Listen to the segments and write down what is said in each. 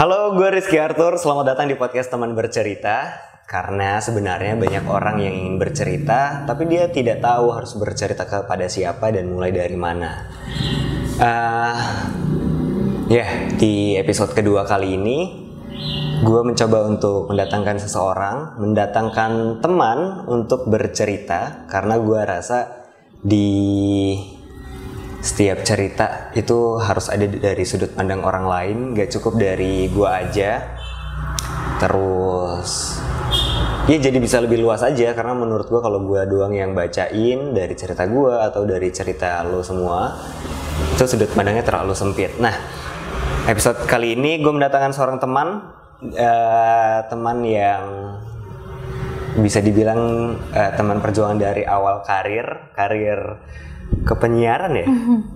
Halo, gue Rizky Arthur. Selamat datang di podcast Teman Bercerita. Karena sebenarnya banyak orang yang ingin bercerita, tapi dia tidak tahu harus bercerita kepada siapa dan mulai dari mana. Di episode kedua kali ini, gue mencoba untuk mendatangkan seseorang, mendatangkan teman untuk bercerita. Karena gue rasa di setiap cerita itu harus ada dari sudut pandang orang lain, gak cukup dari gua aja. Terus ya jadi bisa lebih luas aja, karena menurut gua kalau gua doang yang bacain dari cerita gua atau dari cerita lo semua, itu sudut pandangnya terlalu sempit. Nah, episode kali ini gua mendatangkan seorang teman yang bisa dibilang teman perjuangan dari awal karir kepenyiaran ya?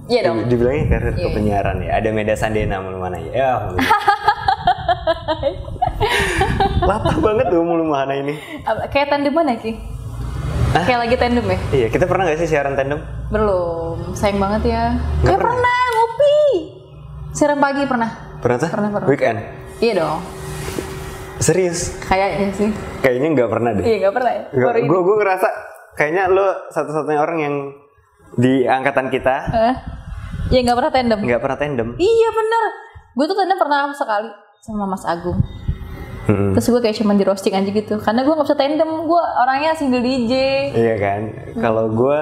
Iya dong. Dibilangnya karir kepenyiaran ya. Ada Meda Sandena mulu mana ya. Latah banget tuh mulu mana ini. Kayak tandem mana Ki? Kayak lagi tandem ya? Iya, kita pernah enggak sih siaran tandem? Belum. Sayang banget ya. Kayak pernah ngopi. Siaran pagi pernah. Pernah. Weekend. Iya dong. Serius? Kayaknya sih. Kayaknya enggak pernah deh. Iya, enggak pernah ya. Gue ngerasa kayaknya lo satu-satunya orang yang di angkatan kita ya nggak pernah tandem. Iya bener, gue tuh tandem pernah sekali sama Mas Agung. Terus gue kayak cuman di roasting aja gitu karena gue nggak bisa tandem, gue orangnya single DJ. Iya kan. Kalau gue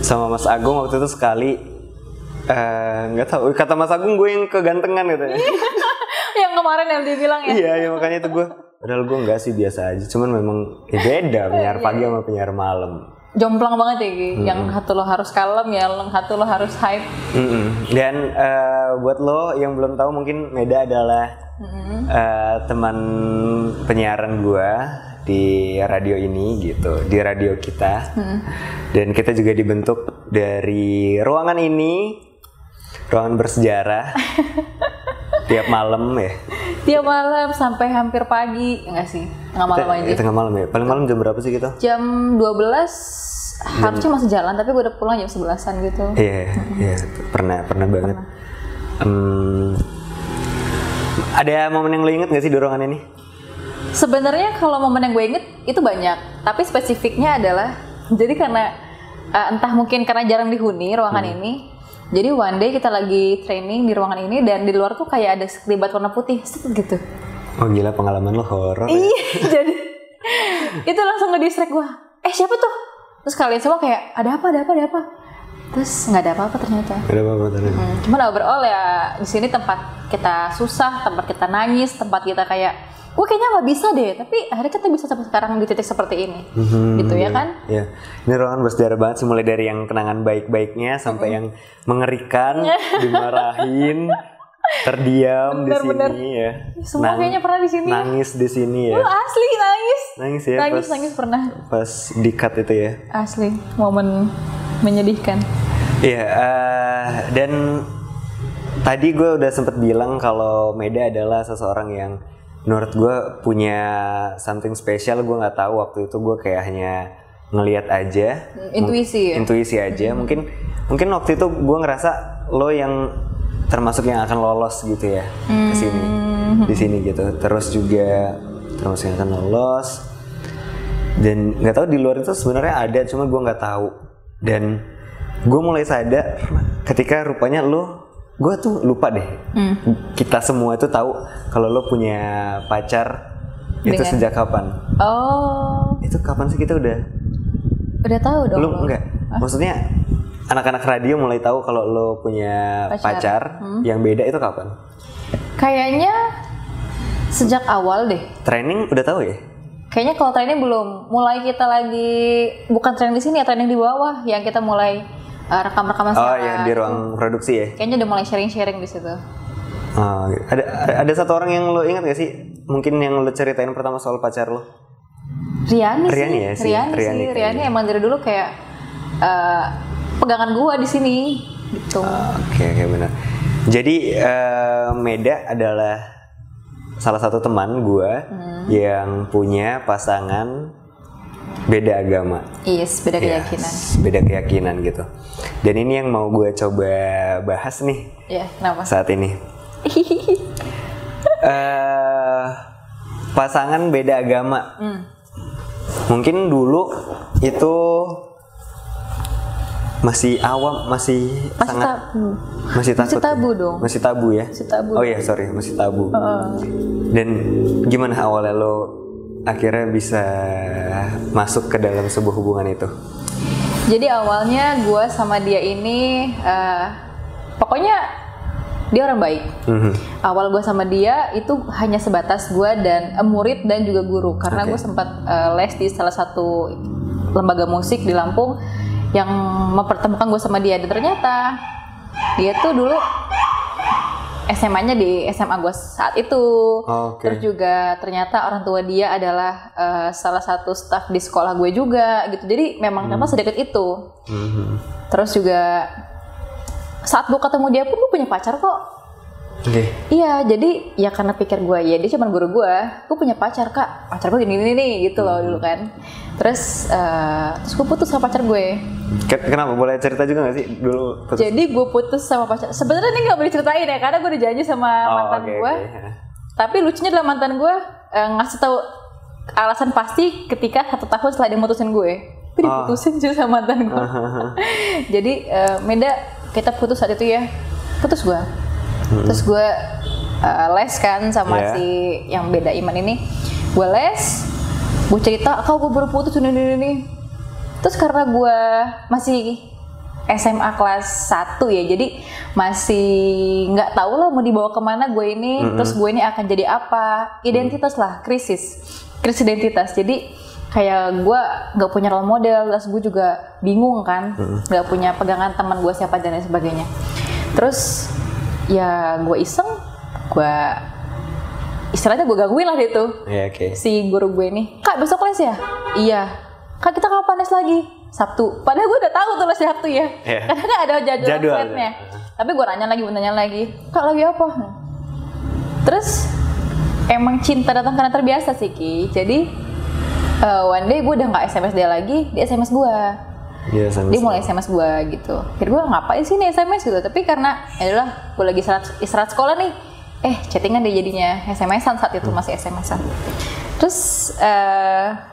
sama Mas Agung waktu itu sekali nggak tahu, kata Mas Agung gue yang kegantengan katanya. Yang kemarin yang dibilang ya. Iya ya, makanya itu gue padahal gue nggak sih, biasa aja, cuman memang beda penyiar pagi sama penyiar malam. Jomplang banget ya, yang satu lo harus kalem, ya yang satu lo harus hype. Dan buat lo yang belum tahu, mungkin Meda adalah teman penyiaran gue di radio ini gitu, di radio kita. Dan kita juga dibentuk dari ruangan ini, ruangan bersejarah. Tiap malam ya. Tiap malam sampai hampir pagi, enggak sih? Tengah malam aja. Tengah malam ya. Paling malam jam berapa sih gitu? Jam 12. Harusnya masih jalan, tapi gue udah pulang jam 11-an gitu. Iya. Pernah banget. Ada momen yang lo inget nggak sih di ruangan ini? Sebenarnya kalau momen yang gue inget itu banyak, tapi spesifiknya adalah jadi karena entah mungkin karena jarang dihuni ruangan ini. Jadi one day kita lagi training di ruangan ini dan di luar tuh kayak ada sekelibat warna putih gitu. Oh gila, pengalaman lo horor. Iya ya? Jadi itu langsung ngedistract gue. Siapa tuh? Terus kalian semua kayak ada apa. Terus nggak ada apa-apa ternyata. Cuman overall ya di sini tempat kita susah, tempat kita nangis, tempat kita kayak gue kayaknya nggak bisa deh, tapi akhirnya kita bisa sampai sekarang di titik seperti ini, gitu ya kan? Iya, ini ruangan bersejarah banget sih, mulai dari yang kenangan baik-baiknya sampai yang mengerikan, dimarahin, terdiam di sini ya. Semua kayaknya pernah di sini. Nangis di sini ya. Lu asli nangis. Nangis ya. Nangis pernah. Pas di-cut itu ya. Asli, momen menyedihkan. Iya, dan tadi gue udah sempet bilang kalau Meda adalah seseorang yang menurut gue punya something special. Gue nggak tahu waktu itu, gue kayak hanya ngelihat aja, intuisi aja. Mungkin waktu itu gue ngerasa lo yang termasuk yang akan lolos gitu ya di sini gitu. Terus juga termasuk yang akan lolos, dan nggak tahu di luar itu sebenarnya ada, cuma gue nggak tahu. Dan gue mulai sadar ketika rupanya lo, gue tuh lupa deh. Kita semua tuh tahu kalau lo punya pacar. Itu sejak kapan? Oh. Itu kapan sih kita udah? Udah tahu dong. Lo enggak? Maksudnya anak-anak radio mulai tahu kalau lo punya pacar yang beda itu kapan? Kayaknya sejak awal deh. Training udah tahu ya? Kayaknya kalau training belum. Mulai kita lagi bukan training di sini ya, training di bawah yang kita mulai rekam-rekaman secara. Oh iya, di ruang produksi ya. Kayaknya udah mulai sharing-sharing di situ. Ada satu orang yang lo ingat gak sih? Mungkin yang lo ceritain pertama soal pacar lo? Riani. Riani emang dari dulu kayak pegangan gua di sini gitu. Oke, benar. Jadi Meda adalah salah satu teman gua yang punya pasangan beda agama. Yes, beda keyakinan. Beda keyakinan gitu. Dan ini yang mau gue coba bahas nih. Iya, kenapa? Saat ini. pasangan beda agama. Mungkin dulu itu masih awam, masih takut. Masih tabu ya? Dong. Masih tabu ya? Masih tabu. Oh iya, sorry, masih tabu. Dan gimana awalnya lo akhirnya bisa masuk ke dalam sebuah hubungan itu? Jadi awalnya gue sama dia ini, pokoknya dia orang baik. Awal gue sama dia itu hanya sebatas gue dan murid dan juga guru, karena gue sempat les di salah satu lembaga musik di Lampung yang mempertemukan gue sama dia. Dan ternyata dia tuh dulu SMA-nya di SMA gue saat itu. Terus juga ternyata orang tua dia adalah salah satu staf di sekolah gue juga gitu. Jadi memang kenapa sedekat itu. Terus juga saat gue ketemu dia pun gue punya pacar kok. Iya, jadi ya karena pikir gue ya dia cuma guru gue punya pacar kak, pacar gue gini nih gitu loh dulu kan. Terus, terus gue putus sama pacar gue. Kenapa? Boleh cerita juga nggak sih dulu? Putus. Jadi gue putus sama pacar. Sebenarnya ini nggak boleh ceritain ya, karena gue udah janji sama mantan gue. Tapi lucunya adalah mantan gue ngasih tahu alasan pasti ketika 1 tahun setelah dia mutusin gue. Tapi diputusin juga sama mantan gue. Jadi Meda, kita putus saat itu ya, putus gue. Terus gue les kan sama si yang beda iman ini. Gue les, gue cerita, gue baru putus ini. Terus karena gue masih SMA kelas 1 ya, jadi masih nggak tahu lah mau dibawa kemana gue ini. Terus gue ini akan jadi apa, identitas lah, krisis identitas. Jadi kayak gue nggak punya role model, terus gue juga bingung kan, nggak punya pegangan teman gue siapa dan lain sebagainya. Terus ya gue iseng, gue istilahnya gue gangguin lah itu si guru gue ini. Kak besok les ya? Iya. Kak kita kapan les lagi? Sabtu. Padahal gue udah tahu tuh les Sabtu ya, karena nggak ada jadwal lesnya. Tapi gue nanya lagi, kak lagi apa? Terus emang cinta datang karena terbiasa sih Ki. Jadi one day gue udah gak SMS dia lagi, dia SMS gue. Dia mulai SMS gue gitu. Jadi gue ngapain sih nih SMS gitu. Tapi karena gue lagi istirahat sekolah nih, chattingan deh jadinya, SMS-an saat itu masih SMS-an. Terus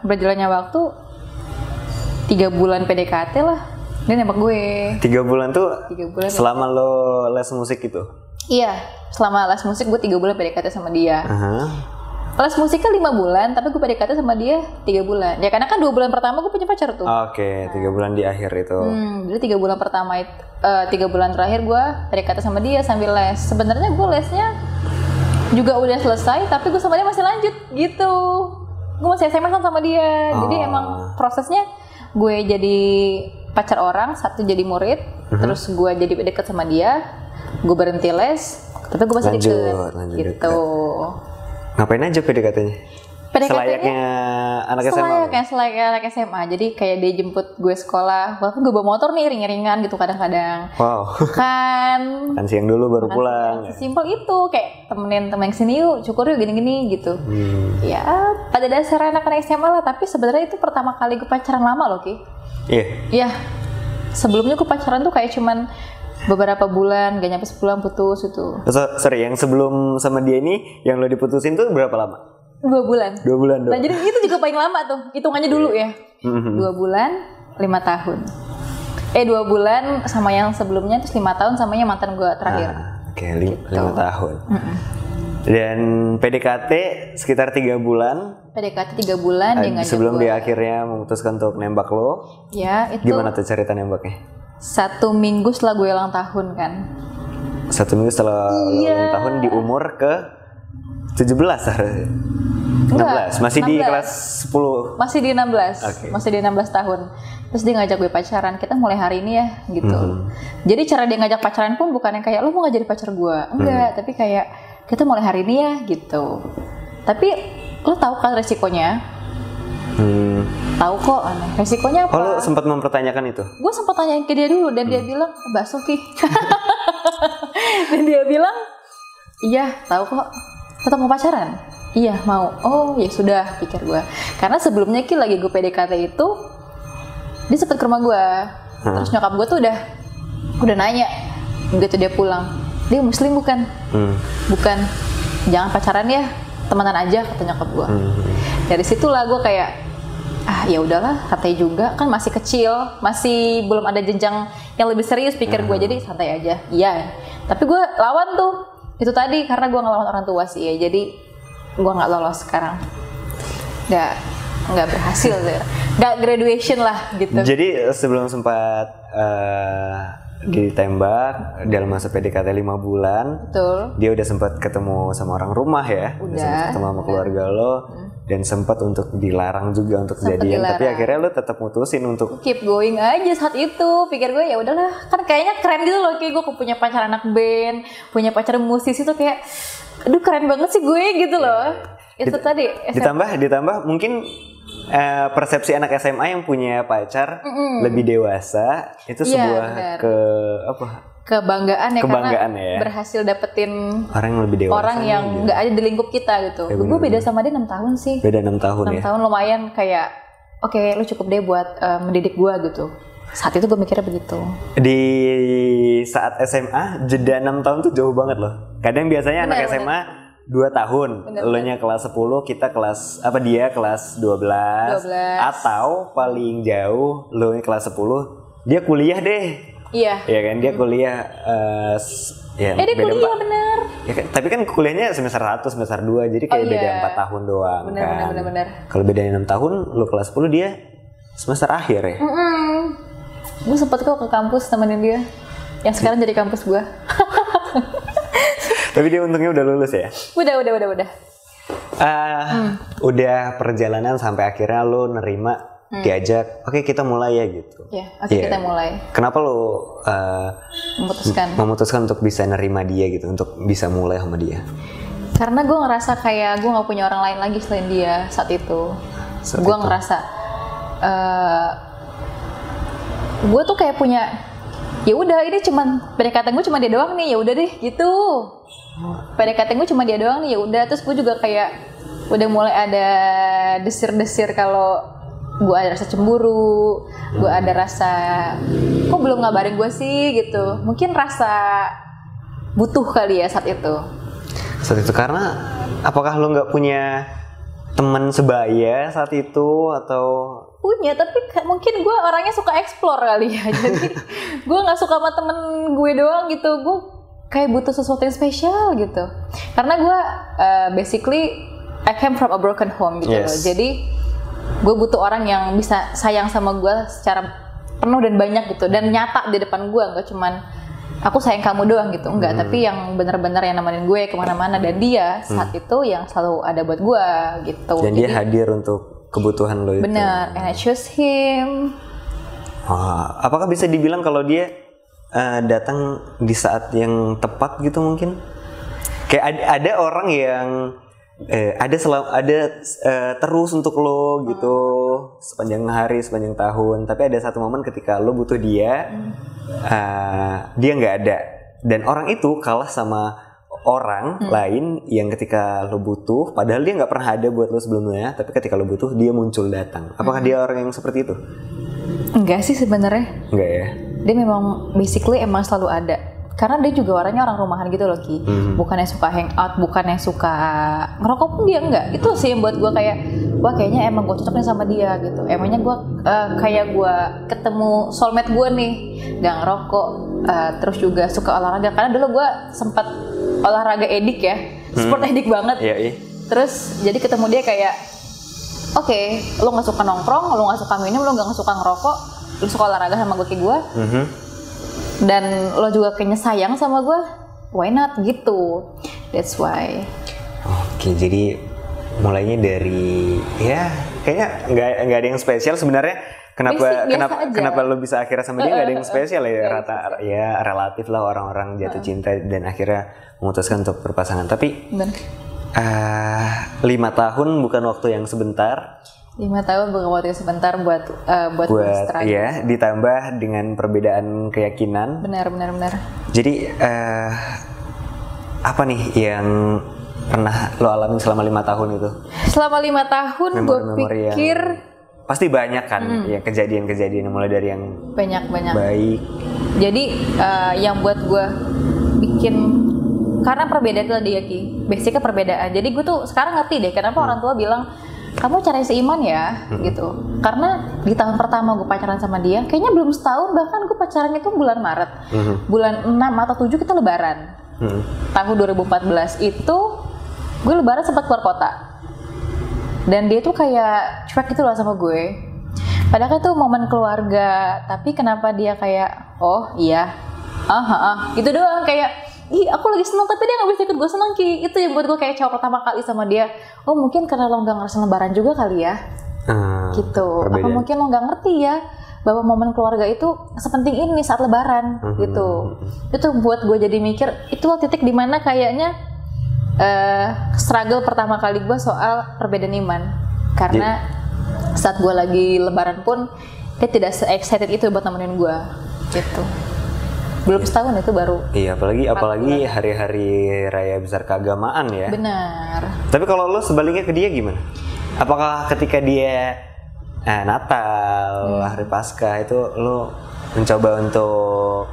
berjalannya waktu 3 bulan PDKT lah, dia nembak gue. 3 bulan tuh 3 bulan selama lo les musik gitu? Iya, selama les musik gue 3 bulan PDKT sama dia. Les musiknya 5 bulan, tapi gue PDKT sama dia 3 bulan. Ya karena kan 2 bulan pertama gue punya pacar tuh. 3 bulan di akhir itu. Jadi 3 bulan pertama, 3 bulan terakhir gue PDKT sama dia sambil les. Sebenarnya gue lesnya juga udah selesai, tapi gue sama dia masih lanjut gitu. Gue masih SMS-an sama dia. Jadi emang prosesnya gue jadi pacar orang, satu jadi murid, terus gue jadi dekat sama dia, gue berhenti les, tapi gue masih lanjut gitu. Ngapain aja PDKT-nya? Selayaknya anak SMA? Selayaknya anak SMA. Jadi kayak dia jemput gue sekolah. Walaupun gue bawa motor nih, ring-ringan gitu kadang-kadang. Makan siang dulu baru pulang. Simpel itu. Kayak temenin temen kesini yuk, cukur yuk, gini-gini gitu. Ya pada dasarnya anak-anak SMA lah. Tapi sebenarnya itu pertama kali gue pacaran lama loh Ki. Iya. Sebelumnya gue pacaran tuh kayak cuman beberapa bulan, gak nyampe sebulan putus itu. Sorry, yang sebelum sama dia ini, yang lo diputusin tuh berapa lama? 2 bulan. 2 bulan dong. Nah jadi itu juga paling lama tuh, hitungannya dulu ya. 2 bulan, 5 tahun. 2 bulan sama yang sebelumnya, terus 5 tahun sama yang mantan gue terakhir. 5 tahun. Dan PDKT sekitar 3 bulan. PDKT 3 bulan dengan sebelum dia akhirnya memutuskan untuk nembak lo. Itu. Gimana tuh cerita nembaknya? 1 minggu setelah gue ulang tahun kan. 1 minggu setelah ulang tahun di umur ke 17 harusnya. 16, masih 16. Di kelas 10. Masih di 16. Masih di 16 tahun. Terus dia ngajak gue pacaran, kita mulai hari ini ya gitu. Jadi cara dia ngajak pacaran pun bukan yang kayak lo mau gak jadi pacar gue. Enggak, tapi kayak kita mulai hari ini ya gitu. Tapi lo tahu kan resikonya? Tahu kok, resikonya apa? Lo sempat mempertanyakan itu? Gue sempat tanyain ke dia dulu dan dia bilang, Mbak Sophie. Dan dia bilang, iya tahu kok, tetap mau pacaran? Iya mau. Oh ya sudah, pikir gue. Karena sebelumnya Ki lagi gue PDKT itu, dia sempat ke rumah gue. Terus nyokap gue tuh udah nanya, begitu dia pulang, dia muslim bukan? Bukan. jangan pacaran ya, temenan aja kata nyokap gue. Dari situlah gue kayak, ah ya udahlah, santai juga, kan masih kecil, masih belum ada jenjang yang lebih serius pikir gue, jadi santai aja. Iya, tapi gue lawan tuh, itu tadi karena gue ngelawan orang tua sih ya, jadi gue nggak lolos sekarang, nggak berhasil, nggak graduation lah gitu. Jadi sebelum sempat ditembak dalam masa PDKT 5 bulan, betul, dia udah sempat ketemu sama orang rumah ya, udah sempat ketemu sama keluarga lo, dan sempat untuk dilarang juga untuk jadian, tapi akhirnya lo tetap mutusin untuk keep going aja. Saat itu pikir gue ya udahlah, kan kayaknya keren gitu loh, kayak gue punya pacar anak band, punya pacar musisi tuh kayak, aduh keren banget sih gue gitu loh. Itu tadi SMA. ditambah mungkin persepsi anak SMA yang punya pacar lebih dewasa itu sebuah kebanggaan ya, karena ya berhasil dapetin orang yang lebih dewasa, orang yang nggak ada di lingkup kita gitu. Ya, gue beda sama dia 6 tahun sih. Beda 6 tahun ya. 6 tahun lumayan, kayak oke, lu cukup deh buat mendidik gue gitu. Saat itu gue mikirnya begitu. Di saat SMA jeda 6 tahun tuh jauh banget loh. Kadang biasanya anak SMA 2 tahun, elunya kelas 10, kita kelas apa dia kelas 12, atau paling jauh elunya kelas 10, dia kuliah deh. Iya. Iya kan, dia kuliah dia kuliah bener. Ya, tapi kan kuliahnya semester 1, semester 2, jadi kayak beda 4 tahun doang. Bener. Kalau bedanya 6 tahun, lu kelas 10, dia semester akhir ya. Gue sempet kok ke kampus temenin dia, yang sekarang jadi kampus gue. Tapi dia untungnya udah lulus ya? Udah. Udah perjalanan sampai akhirnya lo nerima diajak, oke, kita mulai ya gitu. Iya, kita mulai. Kenapa lo memutuskan untuk bisa nerima dia gitu, untuk bisa mulai sama dia? Karena gue ngerasa kayak gue gak punya orang lain lagi selain dia saat itu. Gue ngerasa gue tuh kayak punya, ya udah ini cuman pendekatan gue cuma dia doang nih, ya udah deh gitu. Pendekatan gue cuma dia doang nih, ya udah. Terus gue juga kayak udah mulai ada desir-desir kalau gue ada rasa cemburu, gue ada rasa kok belum ngabarin gue sih gitu. Mungkin rasa butuh kali ya saat itu. Saat itu karena apakah lo nggak punya teman sebaya saat itu atau? Punya, tapi mungkin gue orangnya suka explore kali ya, jadi gue nggak suka sama temen gue doang gitu. Gue kayak butuh sesuatu yang spesial gitu, karena gue basically I came from a broken home gitu loh, jadi gue butuh orang yang bisa sayang sama gue secara penuh dan banyak gitu, dan nyata di depan gue, nggak cuman aku sayang kamu doang gitu, enggak, tapi yang benar-benar yang nemenin gue kemana-mana, dan dia saat itu yang selalu ada buat gue gitu. Dan jadi, dia hadir untuk kebutuhan lo itu. Benar, and I choose him. Apakah bisa dibilang kalau dia datang di saat yang tepat gitu mungkin? Kayak ada orang yang terus untuk lo gitu sepanjang hari, sepanjang tahun. Tapi ada satu momen ketika lo butuh dia, dia nggak ada. Dan orang itu kalah sama orang lain yang ketika lo butuh, padahal dia nggak pernah ada buat lo sebelumnya, tapi ketika lo butuh dia muncul datang. Apakah dia orang yang seperti itu? Enggak sih sebenarnya. Enggak ya. Dia memang basically emang selalu ada. Karena dia juga orangnya orang rumahan gitu loh Ki. Bukan yang suka hangout, bukan yang suka ngerokok pun dia enggak. Itu sih yang buat gue kayak, wah kayaknya emang gue cocok nih sama dia gitu. Emangnya gue kayak gue ketemu soulmate gue nih. Gak ngerokok, terus juga suka olahraga. Karena dulu gue sempat olahraga edik ya, sport edik banget. Iya. Terus jadi ketemu dia kayak, oke, lo nggak suka nongkrong, lo nggak suka minum, lo nggak suka ngerokok, lo suka olahraga sama gue kayak gue, dan lo juga kayaknya sayang sama gue, why not gitu, that's why. Oke, jadi mulainya dari ya kayaknya nggak ada yang spesial sebenarnya. Kenapa lo bisa akhirnya sama dia nggak ada yang spesial ya? Relatif lah orang-orang jatuh cinta dan akhirnya memutuskan untuk berpasangan. Tapi 5 tahun bukan waktu yang sebentar. 5 tahun bukan waktu yang sebentar buat istirahat. Iya, ditambah dengan perbedaan keyakinan. Benar. Jadi apa nih yang pernah lo alami selama 5 tahun itu? Selama 5 tahun gue pikir. Pasti banyak kan ya kejadian-kejadian, mulai dari yang banyak-banyak baik. Jadi yang buat gue bikin Karena perbedaan itu tadi ya Ki, basicnya perbedaan. Jadi gue tuh sekarang ngerti deh kenapa orang tua bilang kamu cari seiman ya, gitu. Karena di tahun pertama gue pacaran sama dia, kayaknya belum setahun, bahkan gue pacaran itu bulan Maret, bulan 6 atau 7 kita lebaran. Tahun 2014 itu gue lebaran sempat keluar kota. Dan dia tuh kayak cuek gitu lah sama gue. Padahal itu momen keluarga, tapi kenapa dia kayak oh iya, gitu doang kayak. Ih, aku lagi seneng tapi dia nggak bisa ikut gue seneng Ki. Itu yang buat gue kayak cowok pertama kali sama dia. Oh mungkin karena lo nggak ngerasain lebaran juga kali ya, gitu. Apa mungkin lo nggak ngerti ya bahwa momen keluarga itu sepenting ini saat lebaran, gitu. Itu buat gue jadi mikir itu titik dimana kayaknya struggle pertama kali gue soal perbedaan iman. Karena saat gue lagi lebaran pun dia tidak se-excited itu buat nemenin gue, gitu. Belum setahun itu baru. Iya, apalagi hari-hari raya besar keagamaan ya. Benar. Tapi kalau lo sebaliknya ke dia gimana? Apakah ketika dia Natal, hari Paskah itu lo mencoba untuk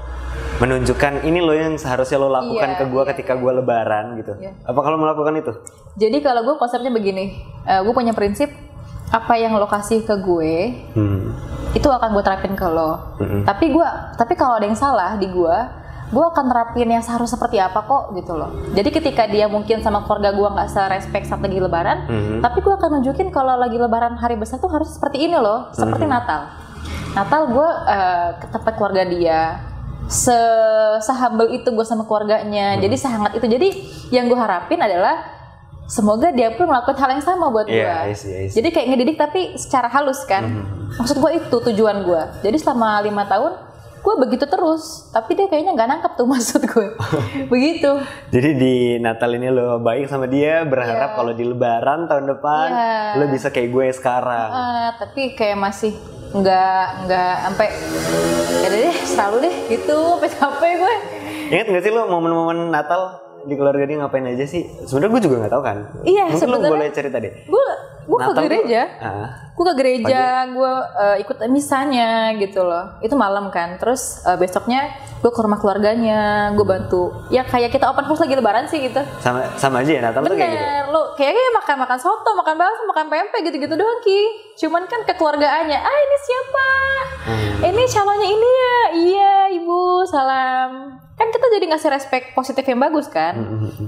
menunjukkan ini lo yang seharusnya lo lakukan ke gue ketika gue lebaran gitu? Apa kalau melakukan itu? Jadi kalau gue konsepnya begini, gue punya prinsip apa yang lo kasih ke gue itu akan gue terapin ke lo. Tapi kalau ada yang salah di gue akan terapin yang seharusnya seperti apa kok gitu loh. Jadi ketika dia mungkin sama keluarga gue nggak serespek saat lagi lebaran, tapi gue akan nunjukin kalau lagi lebaran hari besar tuh harus seperti ini loh, seperti Natal gue ke tempat keluarga dia. Sehumble itu gue sama keluarganya, jadi sehangat itu. Jadi yang gue harapin adalah semoga dia pun melakukan hal yang sama buat gue. I see. Jadi kayak ngedidik tapi secara halus kan. Maksud gue itu tujuan gue. Jadi selama 5 tahun gue begitu terus. Tapi dia kayaknya nggak nangkep tuh maksud gue. Begitu. Jadi di Natal ini lo baik sama dia, berharap kalau di Lebaran tahun depan lo bisa kayak gue sekarang. Tapi kayak masih nggak sampai. Ya deh, selalu deh gitu. Sampai capek gue. Ingat nggak sih lo momen-momen Natal? Di keluarga dia ngapain aja sih? Sebenarnya gue juga nggak tahu kan. Iya, sebenarnya. Mungkin lo boleh cerita deh. Gue ke gereja. Gue ke gereja, gue ikut misalnya gitu loh. Itu malam kan. Terus besoknya gue ke rumah keluarganya, gue bantu. Ya kayak kita open house lagi lebaran sih gitu. Sama aja ya Natal tuh kayak gitu. Bener, lo kayaknya makan soto, makan bakso, makan pempek gitu-gitu doang Ki. Cuman kan kekeluargaannya, ini siapa? Ini calonnya ini ya, iya ibu, salam. Kan kita jadi ngasih respect positif yang bagus kan,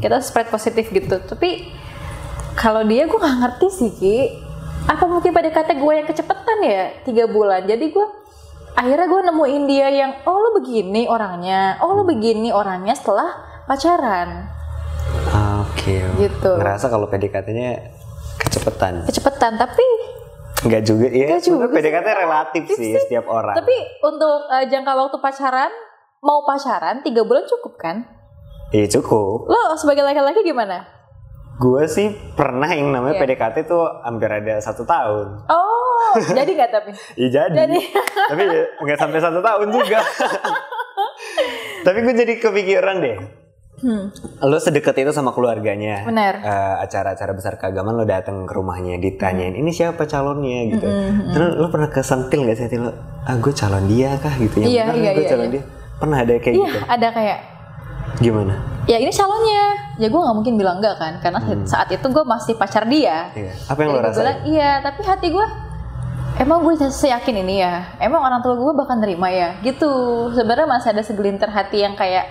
kita spread positif gitu. Tapi kalau dia gue nggak ngerti sih Ki, apa mungkin pada kata gue yang kecepatan ya 3 bulan. Jadi gue akhirnya gue nemuin dia yang oh lo begini orangnya setelah pacaran. Oke. Gitu. Ngerasa kalau PDKT-nya kecepatan tapi nggak juga ya. Sebenarnya PDKT relatif sih setiap orang. Tapi untuk jangka waktu pacaran. Mau pacaran 3 bulan cukup kan? Iya cukup. Lo sebagai laki-laki gimana? Gue sih pernah yang namanya PDKT tuh hampir ada 1 tahun. Oh, jadi nggak tapi? Iya jadi. Tapi nggak sampai 1 tahun juga. Tapi gue jadi kepikiran deh. Lo sedekat itu sama keluarganya. Bener. Acara-acara besar keagamaan lo datang ke rumahnya ditanyain ini siapa calonnya gitu. Terus lo pernah kesentil nggak sih hati lo? Gue calon dia kah gitu? Yang benar gue calon dia. Pernah ada kayak gitu? Iya, ada kayak gimana? Ya ini calonnya. Ya gue gak mungkin bilang enggak kan. Karena saat itu gue masih pacar dia. Iya. Apa yang lo rasain? Iya, tapi hati gue emang gue seyakin ini ya? Emang orang tua gue bakal nerima ya? Gitu. Sebenarnya masih ada segelintir hati yang kayak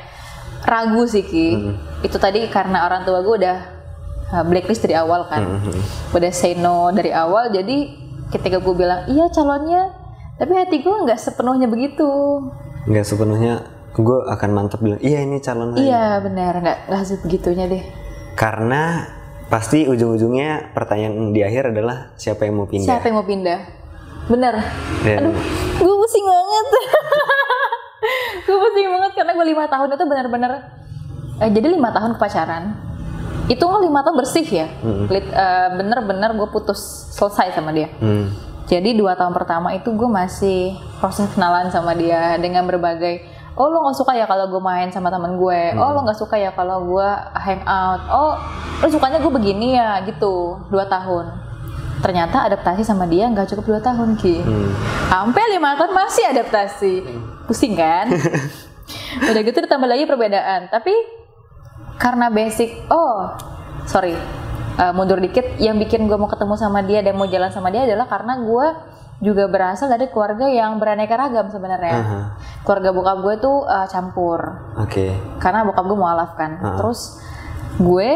ragu sih Ki. Itu tadi karena orang tua gue udah blacklist dari awal kan. Udah say no dari awal. Jadi ketika gue bilang iya calonnya, tapi hati gue gak sepenuhnya begitu. Nggak sepenuhnya gue akan mantep bilang iya ini calon saya. Iya benar, nggak sebegitunya deh. Karena pasti ujung-ujungnya pertanyaan di akhir adalah siapa yang mau pindah. Bener. Dan aduh gue pusing banget. Karena gue 5 tahun itu benar-benar jadi 5 tahun kepacaran itu nggak 5 tahun bersih ya. Bener-bener gue putus selesai sama dia. Jadi 2 tahun pertama itu gue masih proses kenalan sama dia dengan berbagai, oh lo nggak suka ya kalau gue main sama teman gue, oh lo nggak suka ya kalau gue hangout, oh lo sukanya gue begini ya gitu. 2 tahun, ternyata adaptasi sama dia nggak cukup 2 tahun Ki, sampai 5 tahun masih adaptasi, pusing kan? Udah gitu ditambah lagi perbedaan, tapi karena basic, mundur dikit, yang bikin gue mau ketemu sama dia dan mau jalan sama dia adalah karena gue juga berasal dari keluarga yang beraneka ragam sebenarnya. Uh-huh. Keluarga bokap gue tuh campur. Oke. Okay. Karena bokap gue mualaf kan. Uh-huh. Terus gue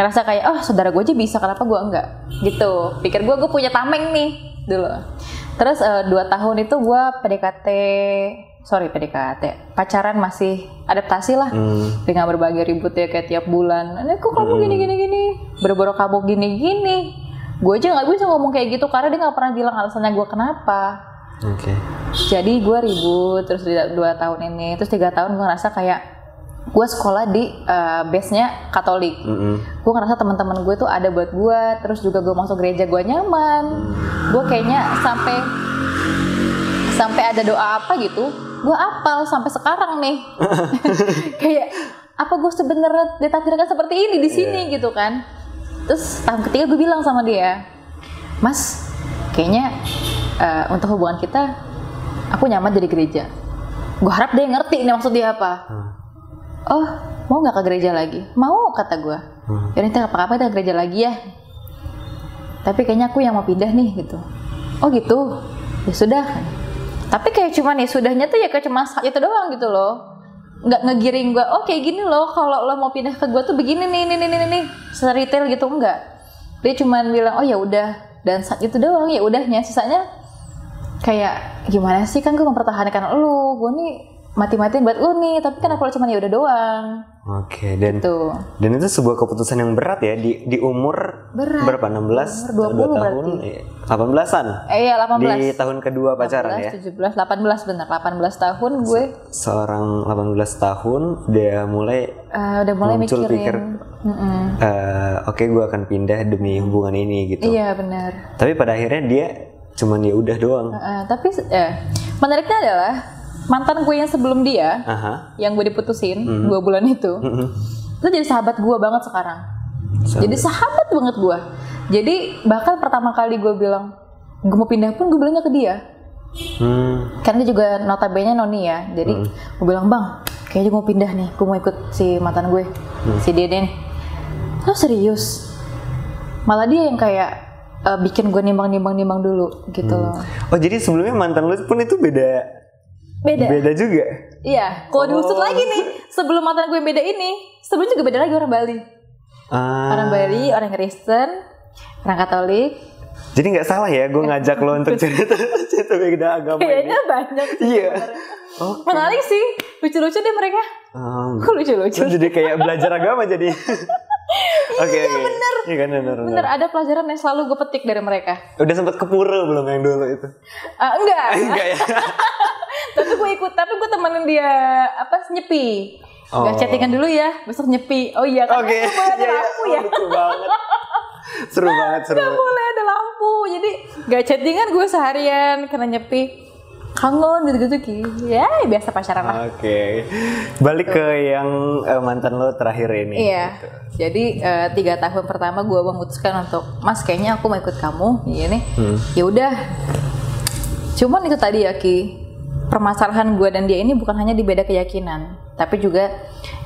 ngerasa kayak, saudara gue aja bisa, kenapa gue enggak? Gitu. Pikir gue punya tameng nih dulu. Terus 2 tahun itu gue PDKT, pacaran masih adaptasi lah dengan berbagai ribut ya, kayak tiap bulan. Kok kamu gini-gini, berboro kamu gini-gini. Gue aja nggak bisa ngomong kayak gitu karena dia nggak pernah bilang alasannya gue kenapa. Oke. Okay. Jadi gue ribut terus 2 tahun ini, terus 3 tahun gue ngerasa kayak gue sekolah di base-nya Katolik. Mm-hmm. Gue ngerasa teman-teman gue tuh ada buat gue, terus juga gue masuk gereja gue nyaman. Gue kayaknya sampai ada doa apa gitu, gue apal sampai sekarang nih. Kayak apa gue sebenarnya ditakdirkan seperti ini di sini gitu kan? Terus tahun ketiga gue bilang sama dia, Mas, kayaknya untuk hubungan kita, aku nyaman jadi gereja. Gue harap dia ngerti ini maksud dia apa. Oh, mau nggak ke gereja lagi? Mau, kata gue. Ya nanti apa-apa kita ke gereja lagi ya. Tapi kayaknya aku yang mau pindah nih gitu. Oh gitu, ya sudah. Tapi kayak cuman ya sudahnya tuh ya kayak cuma itu doang gitu loh. Nggak ngegiring gue, kayak gini loh, kalau lo mau pindah ke gue tuh begini nih, secara detail gitu, enggak. Dia cuman bilang, ya udah, dan saat itu doang, ya udahnya. Sisanya kayak gimana sih, kan gue mempertahankan lo, gue nih mati-matiin buat lo nih, tapi kan aku cuma ya udah doang. Oke, dan gitu. Dan itu sebuah keputusan yang berat ya, di umur berat. Berapa? 16? Umur 20 tahun, berarti. 18-an? Iya, 18. Di tahun kedua pacaran 18, ya? 18 tahun gue. Seorang 18 tahun udah mulai muncul pikir, oke, gue akan pindah demi hubungan ini gitu. Iya, benar. Tapi pada akhirnya dia cuman ya udah doang. Tapi menariknya adalah mantan gue yang sebelum dia, yang gue diputusin 2 bulan itu, itu jadi sahabat gue banget sekarang. Jadi sahabat banget gue. Jadi bahkan pertama kali gue bilang gue mau pindah pun gue bilangnya ke dia. Karena dia juga notabene noni ya. Jadi gue bilang, Bang, kayaknya gue mau pindah nih, gue mau ikut si mantan gue, si Deden. Lo serius? Malah dia yang kayak bikin gue nimbang dulu gitu loh. Oh, jadi sebelumnya mantan lo pun itu beda juga? Iya, kalau diusut lagi nih, sebelum mantan gue beda ini, sebelum juga beda lagi, orang Bali. Orang Bali, orang Kristen, orang Katolik. Jadi gak salah ya gue ngajak lo untuk cerita beda agama. Kayaknya ini banyak sih. Iya. Okay. Menarik sih, lucu-lucu deh mereka. Kok lucu-lucu? Jadi kayak belajar agama jadi. Okay. Bener, ada pelajaran yang selalu gue petik dari mereka. Udah sempet ke Pura belum yang dulu itu? Enggak ya. Tapi gue temenin dia nyepi. Gak chattingan dulu ya, besok nyepi. Oh iya, kan okay. Ada lampu ya. Lucu banget. Seru banget. Gak boleh ada lampu, jadi gak chattingan gue seharian karena nyepi. Kangen gitu-gitu ya, biasa pacaran lah. Oke. Balik ke yang mantan lo terakhir ini. Iya. Gitu. Jadi 3 tahun pertama gue memutuskan untuk, Mas, kayaknya aku mau ikut kamu, ini. Ya udah. Cuman itu tadi ya, Ki. Permasalahan gue dan dia ini bukan hanya di beda keyakinan, tapi juga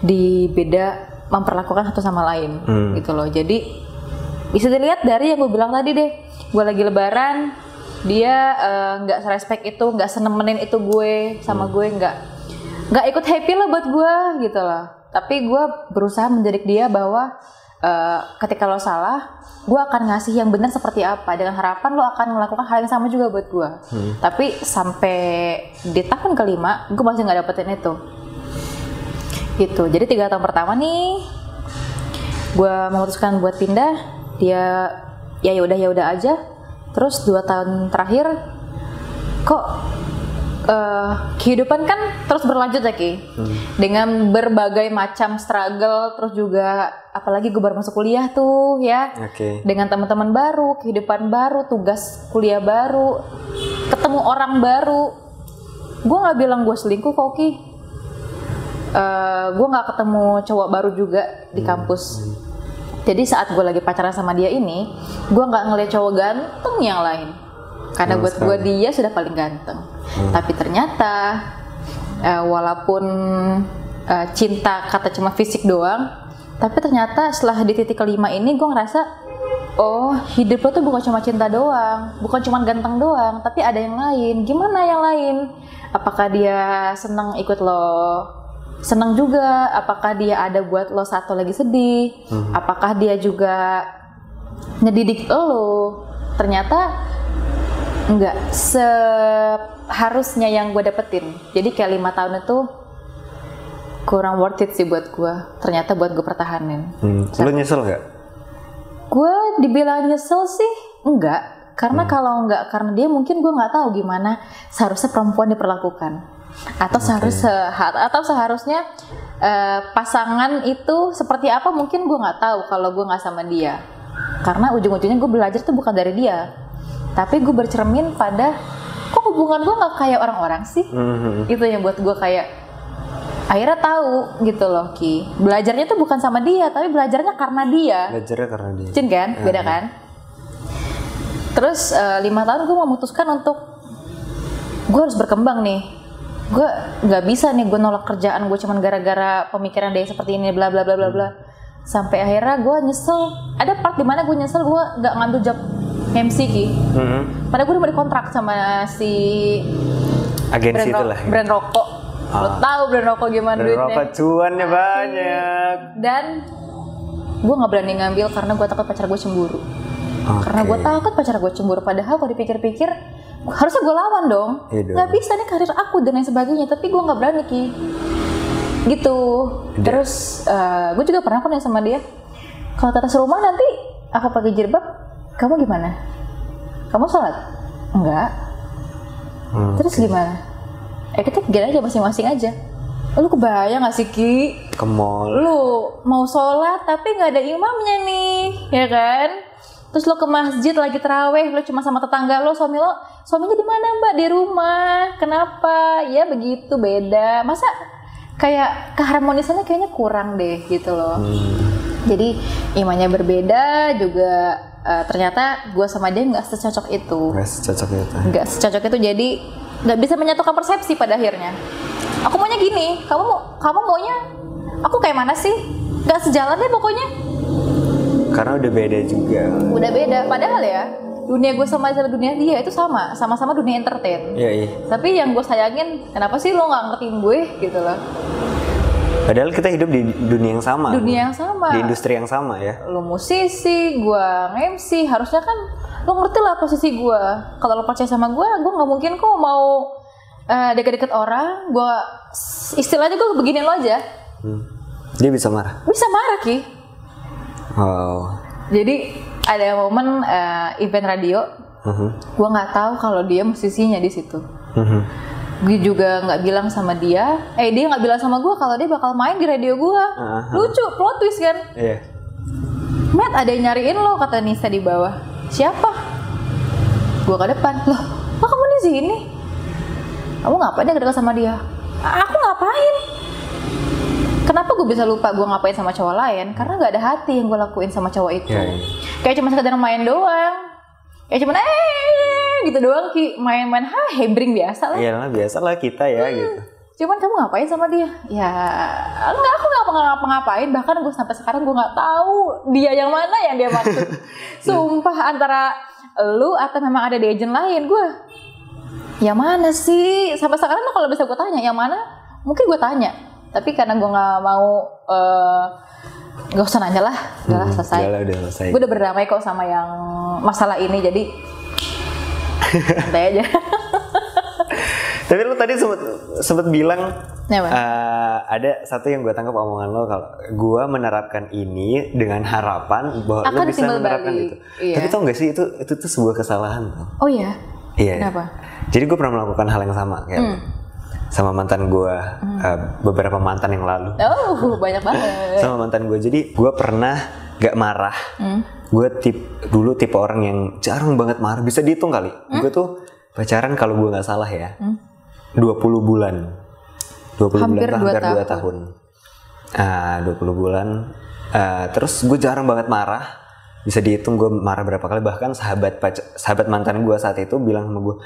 di beda memperlakukan satu sama lain, gitu loh. Jadi bisa dilihat dari yang gue bilang tadi deh, gue lagi lebaran, dia nggak serespek itu, nggak senemenin itu gue sama gue, nggak ikut happy lah buat gue gitu loh. Tapi gue berusaha mendidik dia bahwa ketika lo salah, gue akan ngasih yang benar seperti apa, dengan harapan lo akan melakukan hal yang sama juga buat gue. Tapi sampai di tahun ke-5 gue masih nggak dapetin itu gitu. Jadi 3 tahun pertama nih gue memutuskan buat pindah. Dia ya udah aja. Terus 2 tahun terakhir kok kehidupan kan terus berlanjut lagi dengan berbagai macam struggle. Terus juga apalagi gue baru masuk kuliah tuh ya, dengan teman-teman baru, kehidupan baru, tugas kuliah baru, ketemu orang baru. Gue nggak bilang gue selingkuh kok, Ki. Gue nggak ketemu cowok baru juga di kampus. Jadi saat gue lagi pacaran sama dia ini, gue nggak ngeliat cowok ganteng yang lain, karena buat gue dia sudah paling ganteng. Tapi ternyata walaupun cinta kata cuma fisik doang. Tapi ternyata setelah di titik kelima ini gue ngerasa, oh hidup lo tuh bukan cuma cinta doang, bukan cuma ganteng doang, tapi ada yang lain. Gimana yang lain? Apakah dia seneng ikut lo seneng juga? Apakah dia ada buat lo saat lo lagi sedih? Apakah dia juga ngedidik lo? Ternyata enggak seharusnya yang gue dapetin. Jadi kayak 5 tahun itu kurang worth it sih buat gue, ternyata buat gue pertahanin. Lo nyesel nggak? Gue dibilang nyesel sih enggak, karena kalau enggak karena dia mungkin gue nggak tahu gimana seharusnya perempuan diperlakukan, atau seharusnya pasangan itu seperti apa mungkin gue nggak tahu kalau gue nggak sama dia, karena ujung-ujungnya gue belajar tuh bukan dari dia, tapi gue bercermin pada kok hubungan gue nggak kayak orang-orang sih, itu yang buat gue kayak akhirnya tahu gitu loh Ki. Belajarnya tuh bukan sama dia, tapi belajarnya karena dia. Belajarnya karena dia. Cin kan? Beda kan? Terus 5 tahun gue memutuskan untuk gue harus berkembang nih. Gue nggak bisa nih gue nolak kerjaan gue cuman gara-gara pemikiran dia seperti ini bla bla bla bla bla. Sampai akhirnya gue nyesel. Ada part dimana gue nyesel gue nggak ngambil job MC Ki. Padahal gue udah mau dikontrak sama si agensi itulah. Brand rokok. Lo tahu brand rokok gimana brand duitnya? Rokok cuannya banyak. Dan gue nggak berani ngambil karena gue takut pacar gue cemburu. Karena gue takut pacar gue cemburu. Padahal kalau dipikir-pikir, harusnya gue lawan dong. Nggak bisa nih karir aku dan lain sebagainya. Tapi gue nggak berani Ki. Gitu. Terus gue juga pernah nanya sama dia. Kalau kata serumah nanti aku pakai jilbab, kamu gimana? Kamu sholat? Enggak. Terus gimana? Kita gila aja masing-masing aja. Lu kebayang gak sih Ki? Ke mall. Lu mau sholat tapi gak ada imamnya nih, ya kan? Terus lu ke masjid lagi terawih, lu cuma sama tetangga lu, suami lo. Suaminya di mana Mbak? Di rumah. Kenapa? Ya begitu beda. Masa kayak keharmonisannya kayaknya kurang deh gitu loh. Jadi imannya berbeda juga. Ternyata gue sama dia nggak secocok itu. Nggak secocok itu. Nggak secocok itu jadi. Nggak bisa menyatukan persepsi pada akhirnya. Aku maunya gini, kamu maunya aku kayak mana sih? Nggak sejalan deh pokoknya. Karena udah beda juga. Udah beda, padahal ya dunia gue sama dunia dia itu sama-sama dunia entertain. Iya. Tapi yang gue sayangin, kenapa sih lo nggak ngertiin gue gitu loh? Padahal kita hidup di dunia yang sama. Dunia yang sama. Di industri yang sama ya. Lo musisi, gue MC, harusnya kan lo ngerti lah posisi gue. Kalau lo percaya sama gue nggak mungkin kok mau deket-deket orang. Gue istilahnya gue beginiin lo aja. Dia bisa marah. Bisa marah Ki. Oh. Jadi ada momen event radio. Gue nggak tahu kalau dia musisinya di situ. Gue juga nggak bilang sama dia. Dia nggak bilang sama gue kalau dia bakal main di radio gue. Lucu, plot twist kan? Iya. Matt ada yang nyariin lo kata Nisa di bawah. Siapa? Gue ke depan. Loh, kok kamu di sini? Kamu ngapain deket-deket sama dia? Aku ngapain? Kenapa gue bisa lupa gue ngapain sama cowok lain? Karena gak ada hati yang gue lakuin sama cowok itu. Kayak cuma sekedar main doang. Kayak cuma gitu doang Ki. Main-main hebring biasa lah. Iya biasa lah kita ya gitu. Cuman kamu ngapain sama dia? Ya enggak, aku nggak ngapa-ngapain. Bahkan gue sampai sekarang gue nggak tahu dia yang mana yang dia maksud. Sumpah antara lu atau memang ada di agent lain gue. Yang mana sih? Sampai sekarang kalau bisa gue tanya yang mana? Mungkin gue tanya. Tapi karena gue nggak mau nggak usah nanya lah. Udahlah selesai. Udah selesai. Gue udah berdamai kok sama yang masalah ini. Jadi santai aja. Tapi lo tadi sempat bilang ada satu yang gue tangkap omongan lo kalau gue menerapkan ini dengan harapan bahwa akan lo bisa menerapkan Bali. Itu. Iya. Tapi tau gak sih itu tuh sebuah kesalahan tuh. Oh iya. Iya. Kenapa? Jadi gue pernah melakukan hal yang sama kayak sama mantan gue beberapa mantan yang lalu. Oh banyak banget. Sama mantan gue jadi gue pernah gak marah. Gue dulu tipe orang yang jarang banget marah, bisa dihitung kali. Gue tuh pacaran kalau gue nggak salah ya. 20 bulan, hampir 2 tahun. 20 bulan. Terus gue jarang banget marah. Bisa dihitung gue marah berapa kali. Bahkan sahabat mantan gue saat itu bilang sama gue,